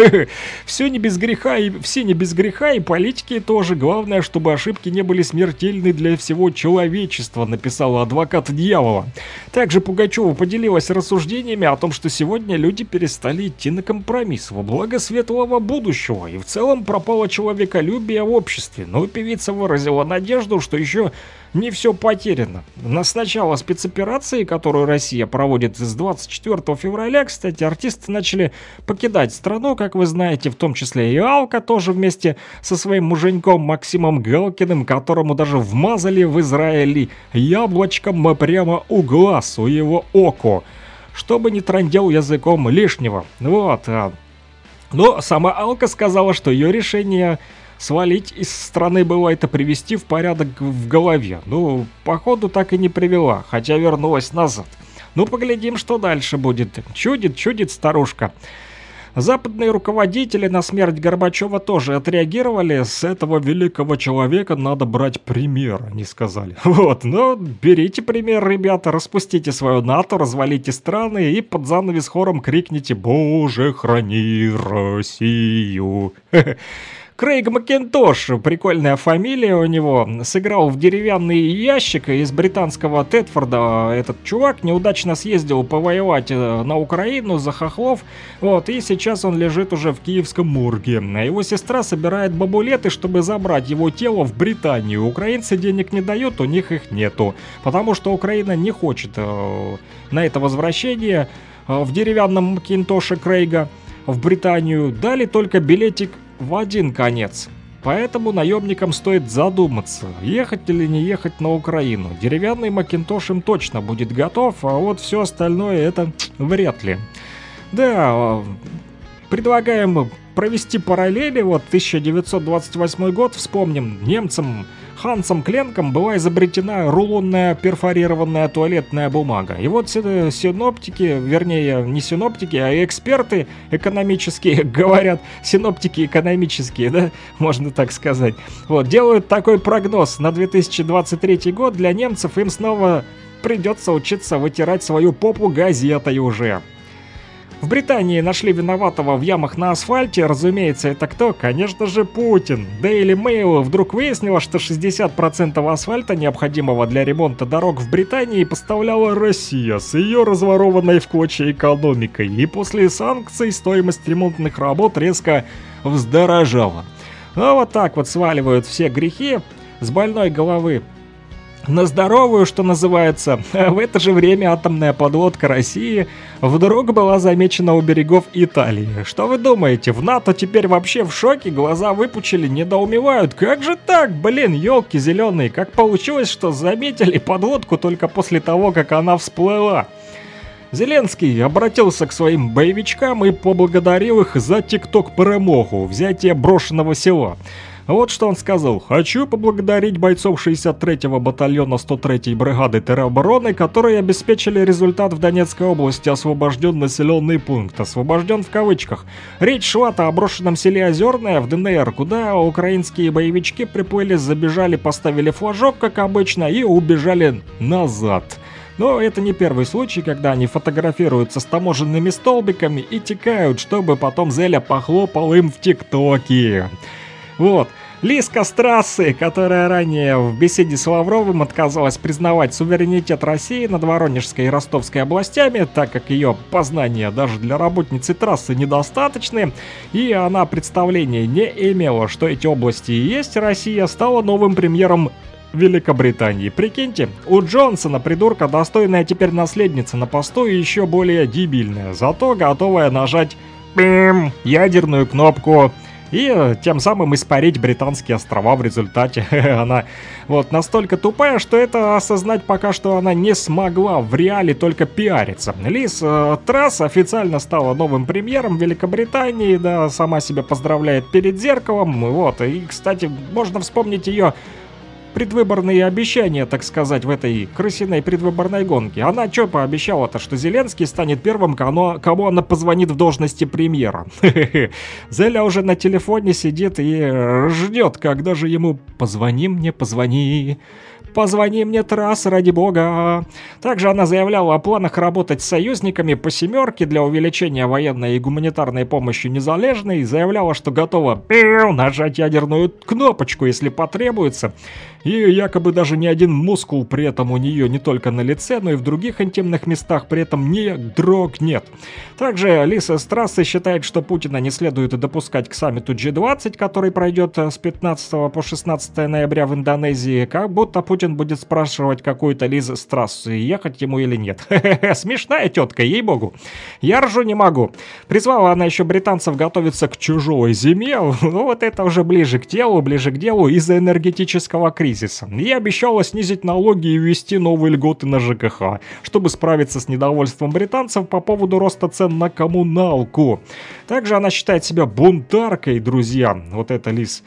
Все не без греха, и все не без греха, и политики тоже. Главное, чтобы ошибки не были смертельны для всего человечества, написала адвокат дьявола. Также Пугачева поделилась рассуждением о том, что сегодня люди перестали идти на компромисс во благо светлого будущего, и в целом пропало человеколюбие в обществе. Но певица выразила надежду, что еще не все потеряно. С начала спецоперации, которую Россия проводит с 24 февраля, кстати, артисты начали покидать страну, как вы знаете, в том числе и Алка тоже вместе со своим муженьком Максимом Галкиным, которому даже вмазали в Израиле яблочком прямо у глаз, у его око, чтобы не трындел языком лишнего. Вот. Но сама Алка сказала, что ее решение свалить из страны было это привести в порядок в голове. Ну, походу, так и не привела, хотя вернулась назад. Ну, поглядим, что дальше будет. Чудит, чудит старушка. Западные руководители на смерть Горбачева тоже отреагировали. С этого великого человека надо брать пример, они сказали. Вот, ну, берите пример, ребята, распустите свою НАТО, развалите страны и под занавес хором крикните «Боже, храни Россию!». Крейг Макинтош, прикольная фамилия у него, сыграл в деревянный ящик из британского Тетфорда. Этот чувак неудачно съездил повоевать на Украину за хохлов, вот, и сейчас он лежит уже в киевском морге. Его сестра собирает бабулеты, чтобы забрать его тело в Британию. Украинцы денег не дают, у них их нету, потому что Украина не хочет на это возвращение в деревянном Макинтоше Крейга в Британию. Дали только билетик в один конец. Поэтому наемникам стоит задуматься, ехать или не ехать на Украину. Деревянный Макинтош им точно будет готов, а вот все остальное это вряд ли. Да, предлагаем провести параллели. Вот 1928 год, вспомним, немцам Хансом Кленком была изобретена рулонная перфорированная туалетная бумага. И вот синоптики, вернее, не синоптики, а эксперты экономические, говорят, синоптики экономические, да, можно так сказать, вот, делают такой прогноз на 2023 год. Для немцев им снова придется учиться вытирать свою попу газетой уже. В Британии нашли виноватого в ямах на асфальте. Разумеется, это кто? Конечно же, Путин. Daily Mail вдруг выяснила, что 60% асфальта, необходимого для ремонта дорог в Британии, поставляла Россия с ее разворованной в клочья экономикой. И после санкций стоимость ремонтных работ резко вздорожала. Ну вот так вот сваливают все грехи с больной головы на здоровую, что называется. В это же время атомная подлодка России вдруг была замечена у берегов Италии. Что вы думаете, в НАТО теперь вообще в шоке, глаза выпучили, недоумевают. Как же так, блин, елки зеленые, как получилось, что заметили подлодку только после того, как она всплыла? Зеленский обратился к своим боевичкам и поблагодарил их за тикток-перемогу, взятие брошенного села. Вот что он сказал. «Хочу поблагодарить бойцов 63-го батальона 103-й бригады теробороны, которые обеспечили результат в Донецкой области. Освобожден населенный пункт». Освобожден в кавычках. Речь шла о брошенном селе Озерное в ДНР, куда украинские боевички приплыли, забежали, поставили флажок, как обычно, и убежали назад. Но это не первый случай, когда они фотографируются с таможенными столбиками и текают, чтобы потом Зеля похлопал им в ТикТоке. Вот. Лиска Страссе, которая ранее в беседе с Лавровым отказалась признавать суверенитет России над Воронежской и Ростовской областями, так как ее познания даже для работницы трассы недостаточны, и она представления не имела, что эти области и есть Россия, стала новым премьером Великобритании. Прикиньте, у Джонсона, придурка, достойная теперь наследница на посту и еще более дебильная, зато готовая нажать ядерную кнопку и тем самым испарить британские острова в результате. Она вот настолько тупая, что это осознать пока что она не смогла, в реале только пиариться. Лиз Трасс официально стала новым премьером Великобритании, да, сама себя поздравляет перед зеркалом, вот. И, кстати, можно вспомнить ее предвыборные обещания, так сказать, в этой крысиной предвыборной гонке. Она что пообещала-то, что Зеленский станет первым, кому она позвонит в должности премьера. Зеля уже на телефоне сидит и ждет, когда же ему «позвони мне, позвони». «Позвони мне, Трасс, ради бога». Также она заявляла о планах работать с союзниками по «семерке» для увеличения военной и гуманитарной помощи незалежной. Заявляла, что готова нажать ядерную кнопочку, если потребуется. И якобы даже ни один мускул при этом у нее не только на лице, но и в других интимных местах при этом не дрогнет. Также Лиса Страссе считает, что Путина не следует допускать к саммиту G20, который пройдет с 15 по 16 ноября в Индонезии, как будто Путин будет спрашивать какую-то Лизу Страссе, ехать ему или нет. Смешная тетка, ей-богу. Я ржу не могу. Призвала она еще британцев готовиться к чужой зиме. Ну вот это уже ближе к делу из-за энергетического кризиса. И обещала снизить налоги и ввести новые льготы на ЖКХ, чтобы справиться с недовольством британцев по поводу роста цен на коммуналку. Также она считает себя бунтаркой, друзья. Вот это Лиз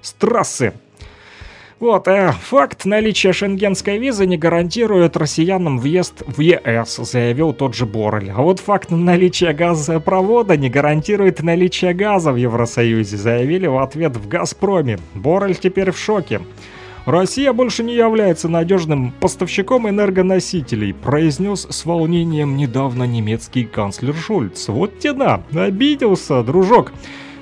Страссе. Вот, факт наличия шенгенской визы не гарантирует россиянам въезд в ЕС, заявил тот же Боррель. А вот факт наличия газопровода не гарантирует наличие газа в Евросоюзе, заявили в ответ в «Газпроме». Боррель теперь в шоке. «Россия больше не является надежным поставщиком энергоносителей», произнес с волнением недавно немецкий канцлер Шульц. Вот тена, обиделся, дружок.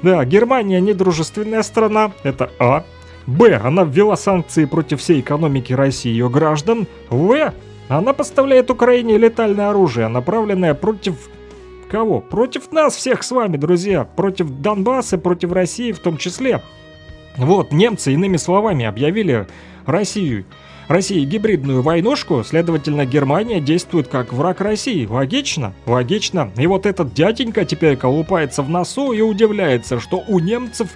Да, Германия недружественная страна, это А. Б. Она ввела санкции против всей экономики России и ее граждан. В. Она поставляет Украине летальное оружие, направленное против... кого? Против нас всех с вами, друзья. Против Донбасса, против России в том числе. Вот, немцы, иными словами, объявили России гибридную войнушку, следовательно, Германия действует как враг России. Логично? Логично. И вот этот дяденька теперь колупается в носу и удивляется, что у немцев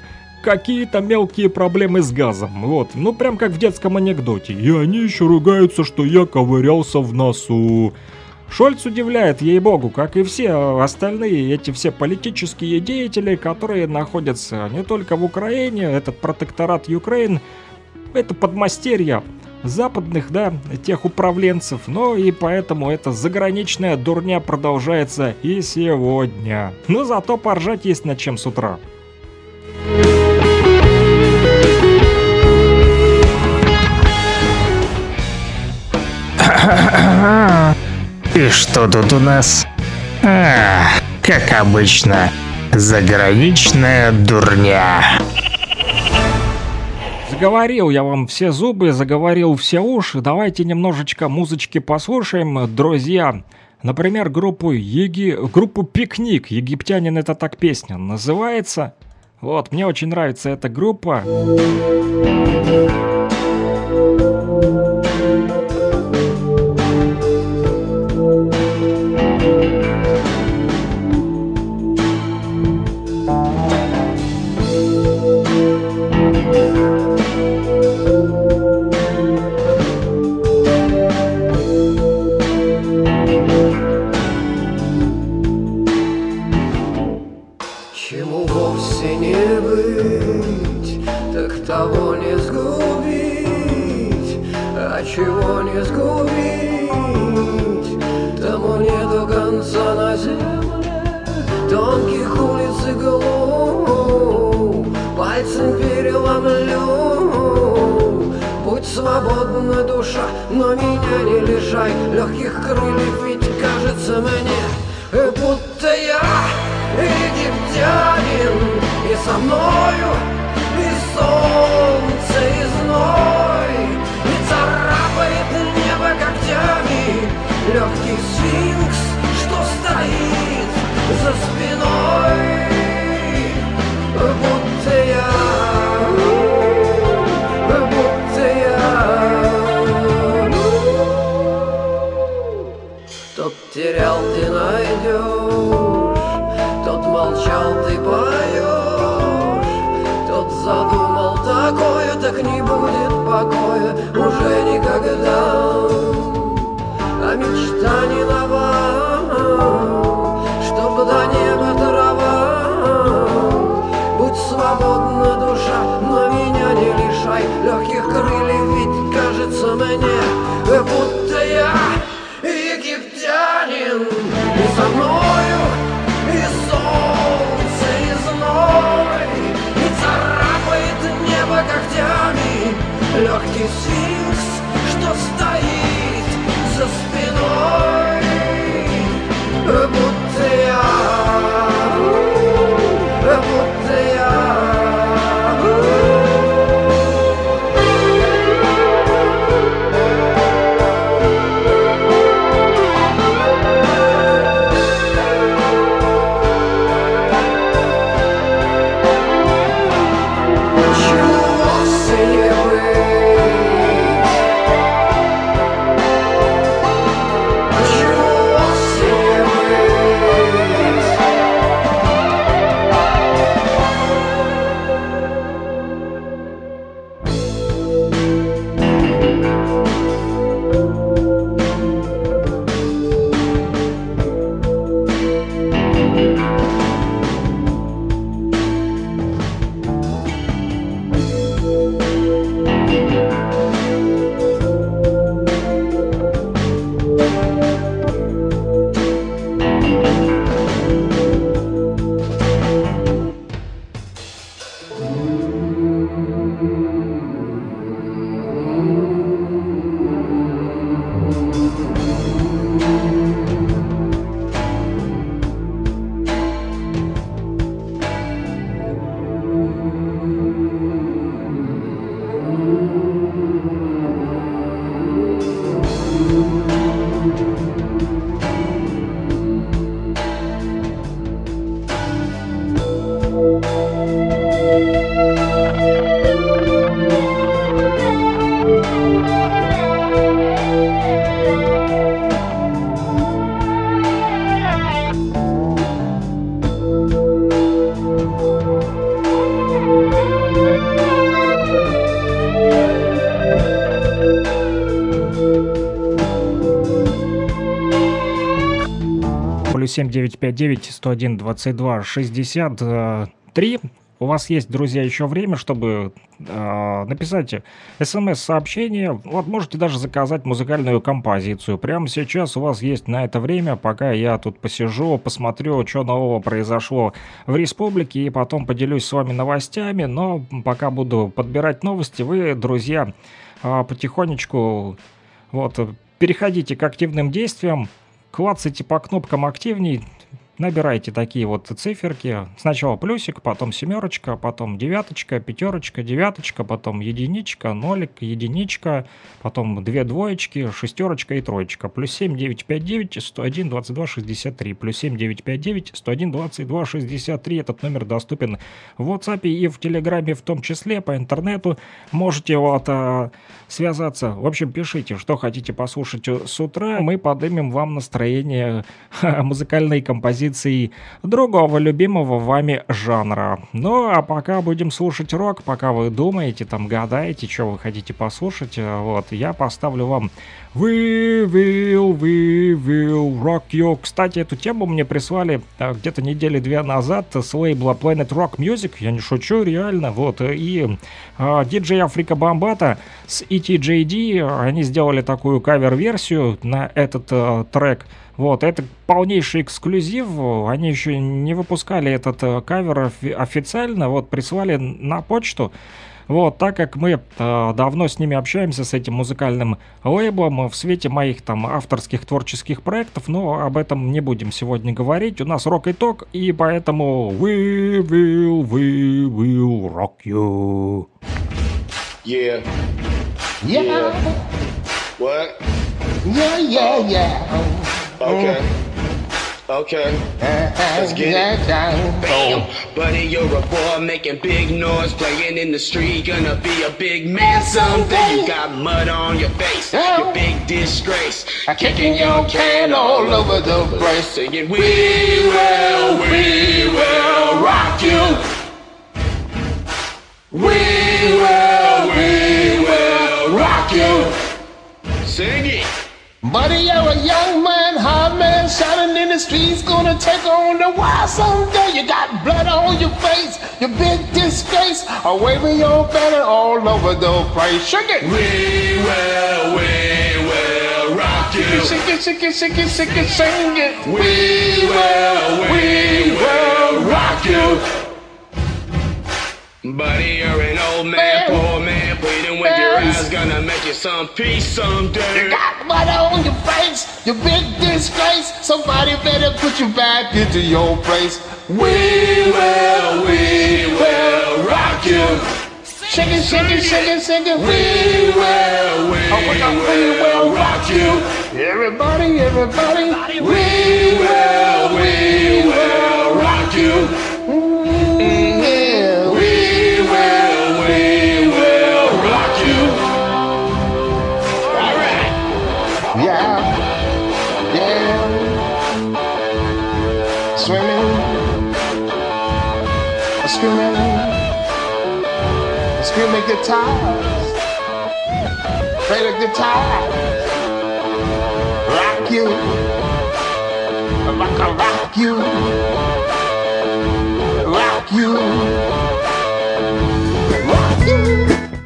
какие-то мелкие проблемы с газом. Вот, ну прям как в детском анекдоте. И они еще ругаются, что я ковырялся в носу. Шольц удивляет, ей-богу, как и все остальные эти все политические деятели, которые находятся не только в Украине, этот протекторат Украины, это подмастерья западных, да, тех управленцев, но и поэтому эта заграничная дурня продолжается и сегодня. Но зато поржать есть над чем с утра. И что тут у нас? Как обычно, заграничная дурня. Заговорил я вам все зубы, заговорил все уши. Давайте немножечко музычки послушаем, друзья. Например, группу «Пикник». «Египтянин — это так песня» называется. Вот, мне очень нравится эта группа. Чего не сгубить, тому нету конца на земле. Тонких улиц и голов пальцем переломлю. Будь свободна, душа, но меня не лишай легких крыльев, ведь кажется мне, будто я египтянин, и со мною и солнце, и зной. Легкий сфинкс, что стоит за спиной, будто я. Тот терял, ты найдешь, тот молчал, ты поешь, тот задумал такое, так не будет покоя уже никогда. А мечта не нова, чтоб до неба трава. Будь свободна, душа, но меня не лишай легких крыльев, ведь кажется мне, будто я египтянин, и со мною и солнце, и зной, и царапает небо когтями легкий сфинкс, что стоит за спиной, будто я. Чего вовсе не быть 8-959-101-22-63. У вас есть, друзья, еще время, чтобы написать смс-сообщение. Вот можете даже заказать музыкальную композицию. Прямо сейчас у вас есть на это время, пока я тут посижу, посмотрю, что нового произошло в республике, и потом поделюсь с вами новостями. Но пока буду подбирать новости, вы, друзья, потихонечку вот, переходите к активным действиям, клацайте по кнопкам активней. Набирайте такие вот циферки. Сначала плюсик, потом семерочка, потом девяточка, пятерочка, девяточка, потом единичка, нолик, единичка, потом две двоечки, шестерочка и троечка. Плюс 7-959-101-22-63. Плюс 7-959-101-22-63. Этот номер доступен в WhatsApp и в Telegram, в том числе по интернету. Можете вот связаться. В общем, пишите, что хотите послушать с утра. Мы поднимем вам настроение музыкальной композиции другого любимого вами жанра. Ну, а пока будем слушать рок, пока вы думаете, там гадаете, что вы хотите послушать, вот, я поставлю вам We Will Rock You. Кстати, эту тему мне прислали где-то недели две назад с лейбла Planet Rock Music, я не шучу, реально, вот, и диджей Африка Бомбата с ETJD, они сделали такую кавер-версию на этот трек. Вот, это полнейший эксклюзив, они еще не выпускали этот кавер официально, вот, прислали на почту. Вот, так как мы давно с ними общаемся, с этим музыкальным лейблом, в свете моих там авторских творческих проектов, но об этом не будем сегодня говорить. У нас рок и ток, и поэтому we will rock you. Yeah. Yeah. What? Yeah, yeah, yeah. Okay, okay, let's get it. Bam. Buddy, you're a boy making big noise, playing in the street, gonna be a big man someday. You got mud on your face, your big disgrace, kicking your can all over the place, singing we will rock you. We will rock you. Sing it. Buddy, you're a young man, hard man, shouting in the streets, gonna take on the world someday. You got blood on your face, your big disgrace, a waving your banner all over the place. Shake it! We will rock you. Shake it, shake it, shake it, shake it, sing it. We will rock you. Buddy, you're an old man, poor man, pleading with your eyes, gonna make you some peace someday. You got blood on your face, your big disgrace, somebody better put you back into your place. We will rock you. Shake it, shake it, shake it, shake it. We will rock you. Everybody, we will rock you. Screaming guitars, play the guitar, rock you, rock you, rock you, rock you.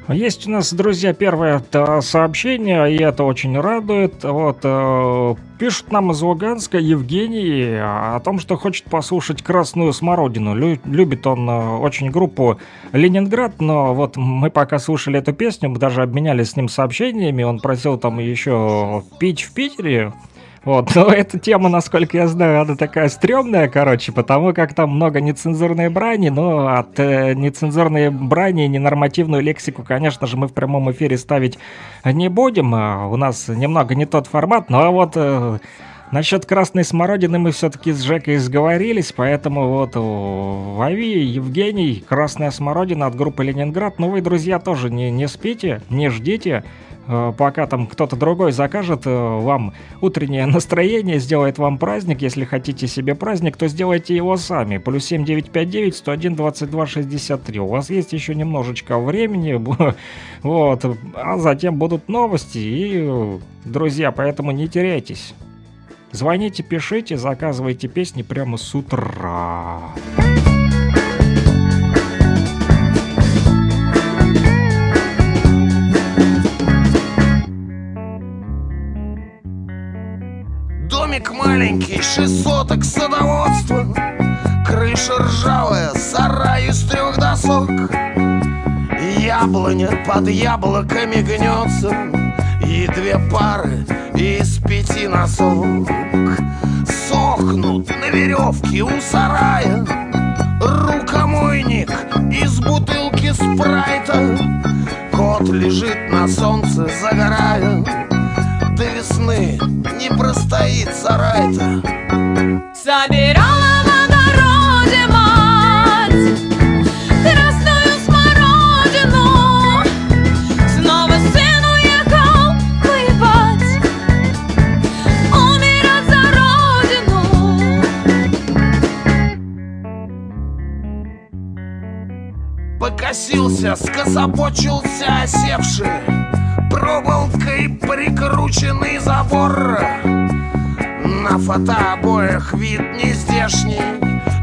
Есть у нас, друзья, первое сообщение, и это очень радует. Вот, пишут нам из Луганска Евгений о том, что хочет послушать «Красную смородину». Любит он очень группу «Ленинград», но вот мы пока слушали эту песню, мы даже обменялись с ним сообщениями, он просил там еще пить в Питере. Вот, но эта тема, насколько я знаю, она такая стрёмная, короче, потому как там много нецензурной брани, но от нецензурной брани ненормативную лексику, конечно же, мы в прямом эфире ставить не будем, у нас немного не тот формат, но вот насчет «Красной смородины» мы все-таки с Жекой сговорились, поэтому вот лови, Евгений, «Красная смородина» от группы «Ленинград», но вы, друзья, тоже не спите, не ждите, пока там кто-то другой закажет вам утреннее настроение, сделает вам праздник. Если хотите себе праздник, то сделайте его сами. Плюс 7-959-101-22-63. У вас есть еще немножечко времени, вот, а затем будут новости. И, друзья, поэтому не теряйтесь. Звоните, пишите, заказывайте песни прямо с утра. Домик маленький, 6 соток садоводства, крыша ржавая, сарай из 3 досок. Яблоня под яблоками гнется, и 2 пары из 5 носок сохнут на веревке у сарая. Рукомойник из бутылки спрайта, кот лежит на солнце, загорая. До весны не простоит сарай-то. Собирала на дороге мать красную смородину, снова сыну ехал воевать, умирать за родину. Покосился, скособочился осевший, проволокой прикрученный забор. На фотообоях вид нездешний,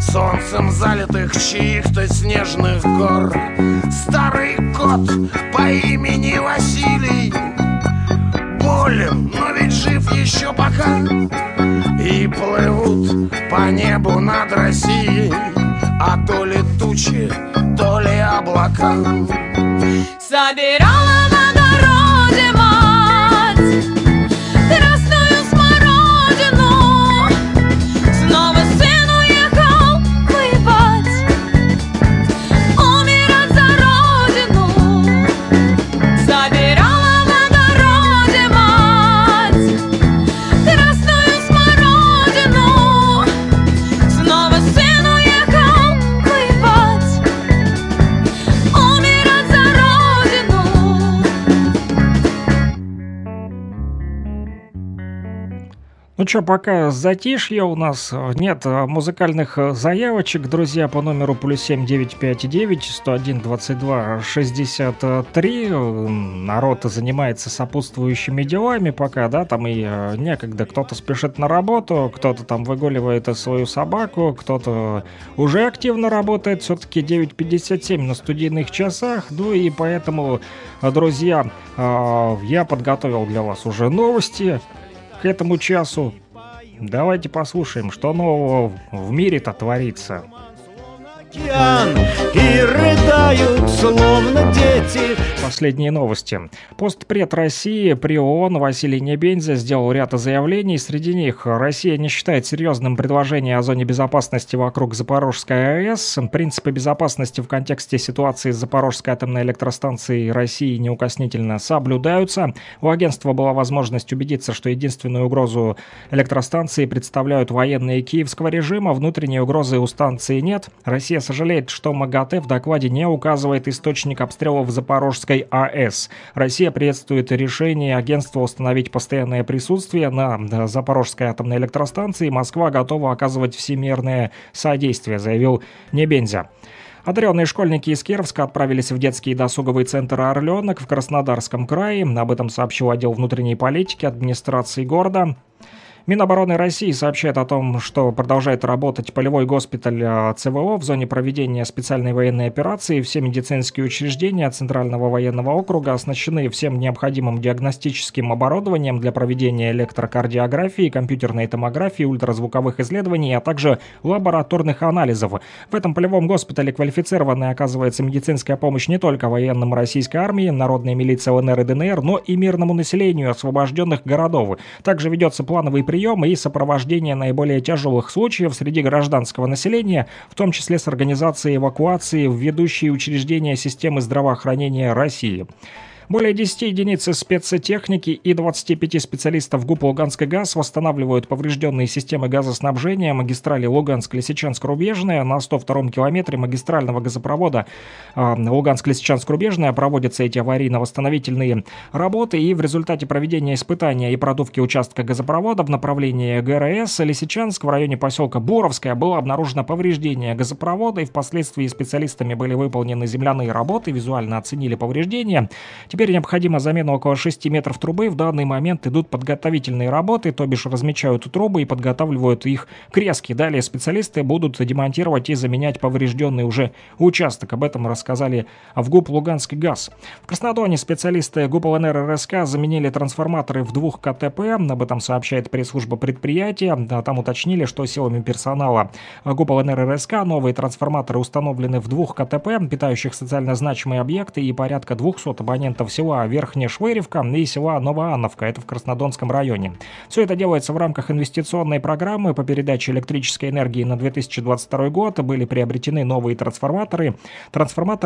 солнцем залитых чьих-то снежных гор. Старый кот по имени Василий болен, но ведь жив еще пока. И плывут по небу над Россией, а то ли тучи, то ли облака. Собирала на где мать красную смородину, снова сын уехал воевать, умирать за родину. Собирала на дороге мать красную смородину, снова сын уехал воевать, умирать за родину. Ну что, пока затишье у нас, нет музыкальных заявочек, друзья, по номеру +7 959 101 22 63. Народ занимается сопутствующими делами пока, да, там и некогда, кто-то спешит на работу, кто-то там выгуливает свою собаку, кто-то уже активно работает, все-таки 9:57 на студийных часах, ну и поэтому, друзья, я подготовил для вас уже новости к этому часу. Давайте послушаем, что нового в мире-то творится. И рыдают, словно дети. Последние новости. Постпред России при ООН Василий Небензя сделал ряд заявлений. Среди них: Россия не считает серьезным предложение о зоне безопасности вокруг Запорожской АЭС. Принципы безопасности в контексте ситуации с Запорожской атомной электростанцией России неукоснительно соблюдаются. У агентства была возможность убедиться, что единственную угрозу электростанции представляют военные киевского режима. Внутренней угрозы у станции нет. Россия сожалеет, что МАГАТЭ в докладе не указывает источник обстрелов Запорожской АЭС. Россия приветствует решение агентства установить постоянное присутствие на Запорожской атомной электростанции. Москва готова оказывать всемирное содействие, заявил Небензя. Одаренные школьники из Кировска отправились в детский досуговый центр «Орленок» в Краснодарском крае. Об этом сообщил отдел внутренней политики администрации города. Минобороны России сообщает о том, что продолжает работать полевой госпиталь ЦВО в зоне проведения специальной военной операции. Все медицинские учреждения Центрального военного округа оснащены всем необходимым диагностическим оборудованием для проведения электрокардиографии, компьютерной томографии, ультразвуковых исследований, а также лабораторных анализов. В этом полевом госпитале квалифицированная оказывается медицинская помощь не только военным российской армии, народной милиции ЛНР и ДНР, но и мирному населению освобожденных городов. Также ведется плановый приемы и сопровождение наиболее тяжелых случаев среди гражданского населения, в том числе с организацией эвакуации в ведущие учреждения системы здравоохранения России. Более 10 единиц спецтехники и 25 специалистов ГУП «Луганск-Газ» восстанавливают поврежденные системы газоснабжения магистрали Луганск-Лисичанск-Рубежная. На 102-м километре магистрального газопровода Луганск-Лисичанск-Рубежная проводятся эти аварийно-восстановительные работы, и в результате проведения испытания и продувки участка газопровода в направлении ГРС Лисичанск в районе поселка Буровская было обнаружено повреждение газопровода, и впоследствии специалистами были выполнены земляные работы, визуально оценили повреждения. Теперь необходима замена около 6 метров трубы. В данный момент идут подготовительные работы, то бишь размечают трубы и подготавливают их к резке. Далее специалисты будут демонтировать и заменять поврежденный уже участок. Об этом рассказали в ГУП «Луганский газ». В Краснодоне специалисты ГУП ЛНР РСК заменили трансформаторы в 2 КТП. Об этом сообщает пресс-служба предприятия. Там уточнили, что силами персонала ГУП ЛНР РСК новые трансформаторы установлены в 2 КТП, питающих социально значимые объекты, и порядка 200 абонентов села Верхняя Швыревка и села Новоанновка, это в Краснодонском районе. Все это делается в рамках инвестиционной программы по передаче электрической энергии на 2022 год. Были приобретены новые трансформаторы,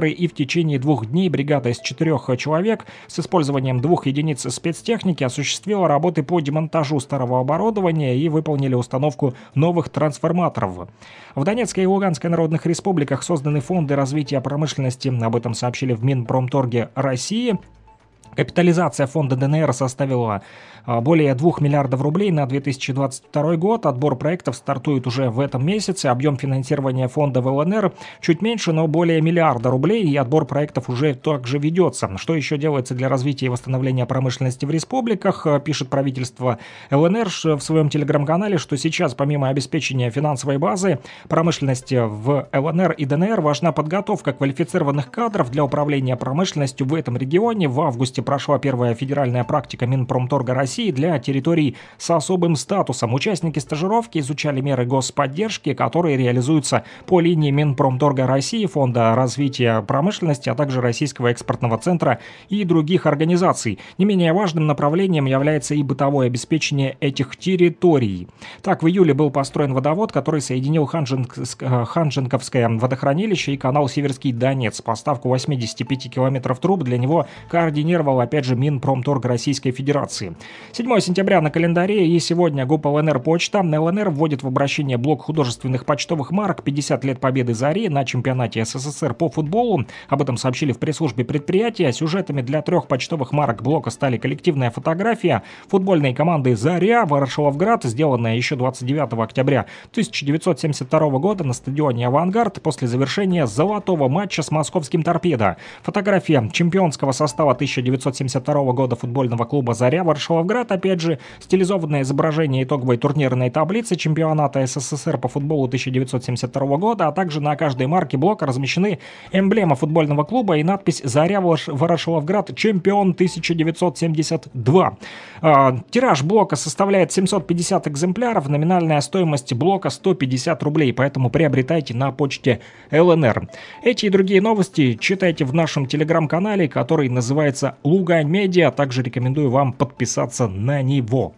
и в течение 2 дней бригада из 4 человек с использованием 2 единиц спецтехники осуществила работы по демонтажу старого оборудования и выполнили установку новых трансформаторов. В Донецкой и Луганской народных республиках созданы фонды развития промышленности. Об этом сообщили в Минпромторге России. Капитализация фонда ДНР составила более 2 миллиардов рублей на 2022 год. Отбор проектов стартует уже в этом месяце. Объем финансирования фонда в ЛНР чуть меньше, но более миллиарда рублей. И отбор проектов уже также ведется. Что еще делается для развития и восстановления промышленности в республиках? Пишет правительство ЛНР в своем телеграм-канале, что сейчас, помимо обеспечения финансовой базы промышленности в ЛНР и ДНР, важна подготовка квалифицированных кадров для управления промышленностью в этом регионе. В августе прошла первая федеральная практика Минпромторга России для территорий с особым статусом. Участники стажировки изучали меры господдержки, которые реализуются по линии Минпромторга России, Фонда развития промышленности, а также Российского экспортного центра и других организаций. Не менее важным направлением является и бытовое обеспечение этих территорий. Так, в июле был построен водовод, который соединил Ханженковское водохранилище и канал Северский Донец. Поставку 85 километров труб для него координировал опять же Минпромторг Российской Федерации. 7 сентября на календаре, и сегодня ГУП ЛНР «Почта». ЛНР вводит в обращение блок художественных почтовых марок «50 лет победы Зари» на чемпионате СССР по футболу. Об этом сообщили в пресс-службе предприятия. Сюжетами для 3 почтовых марок блока стали коллективная фотография футбольной команды «Заря» Ворошиловград, сделанная еще 29 октября 1972 года на стадионе «Авангард» после завершения золотого матча с московским «Торпедо». Фотография чемпионского состава 1972 года футбольного клуба «Заря» Ворошиловград, опять же, стилизованное изображение итоговой турнирной таблицы чемпионата СССР по футболу 1972 года, а также на каждой марке блока размещены эмблема футбольного клуба и надпись «Заря Ворошиловград, чемпион 1972». Тираж блока составляет 750 экземпляров, номинальная стоимость блока 150 рублей, поэтому приобретайте на почте ЛНР. Эти и другие новости читайте в нашем телеграм-канале, который называется Лугань Медиа. Также рекомендую вам подписаться на него.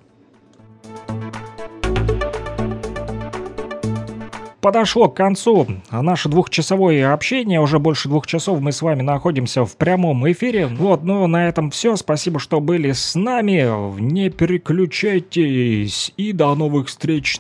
Подошло к концу наше 2-часовое общение. Уже больше 2 часов мы с вами находимся в прямом эфире. Вот, ну на этом все. Спасибо, что были с нами. Не переключайтесь и до новых встреч.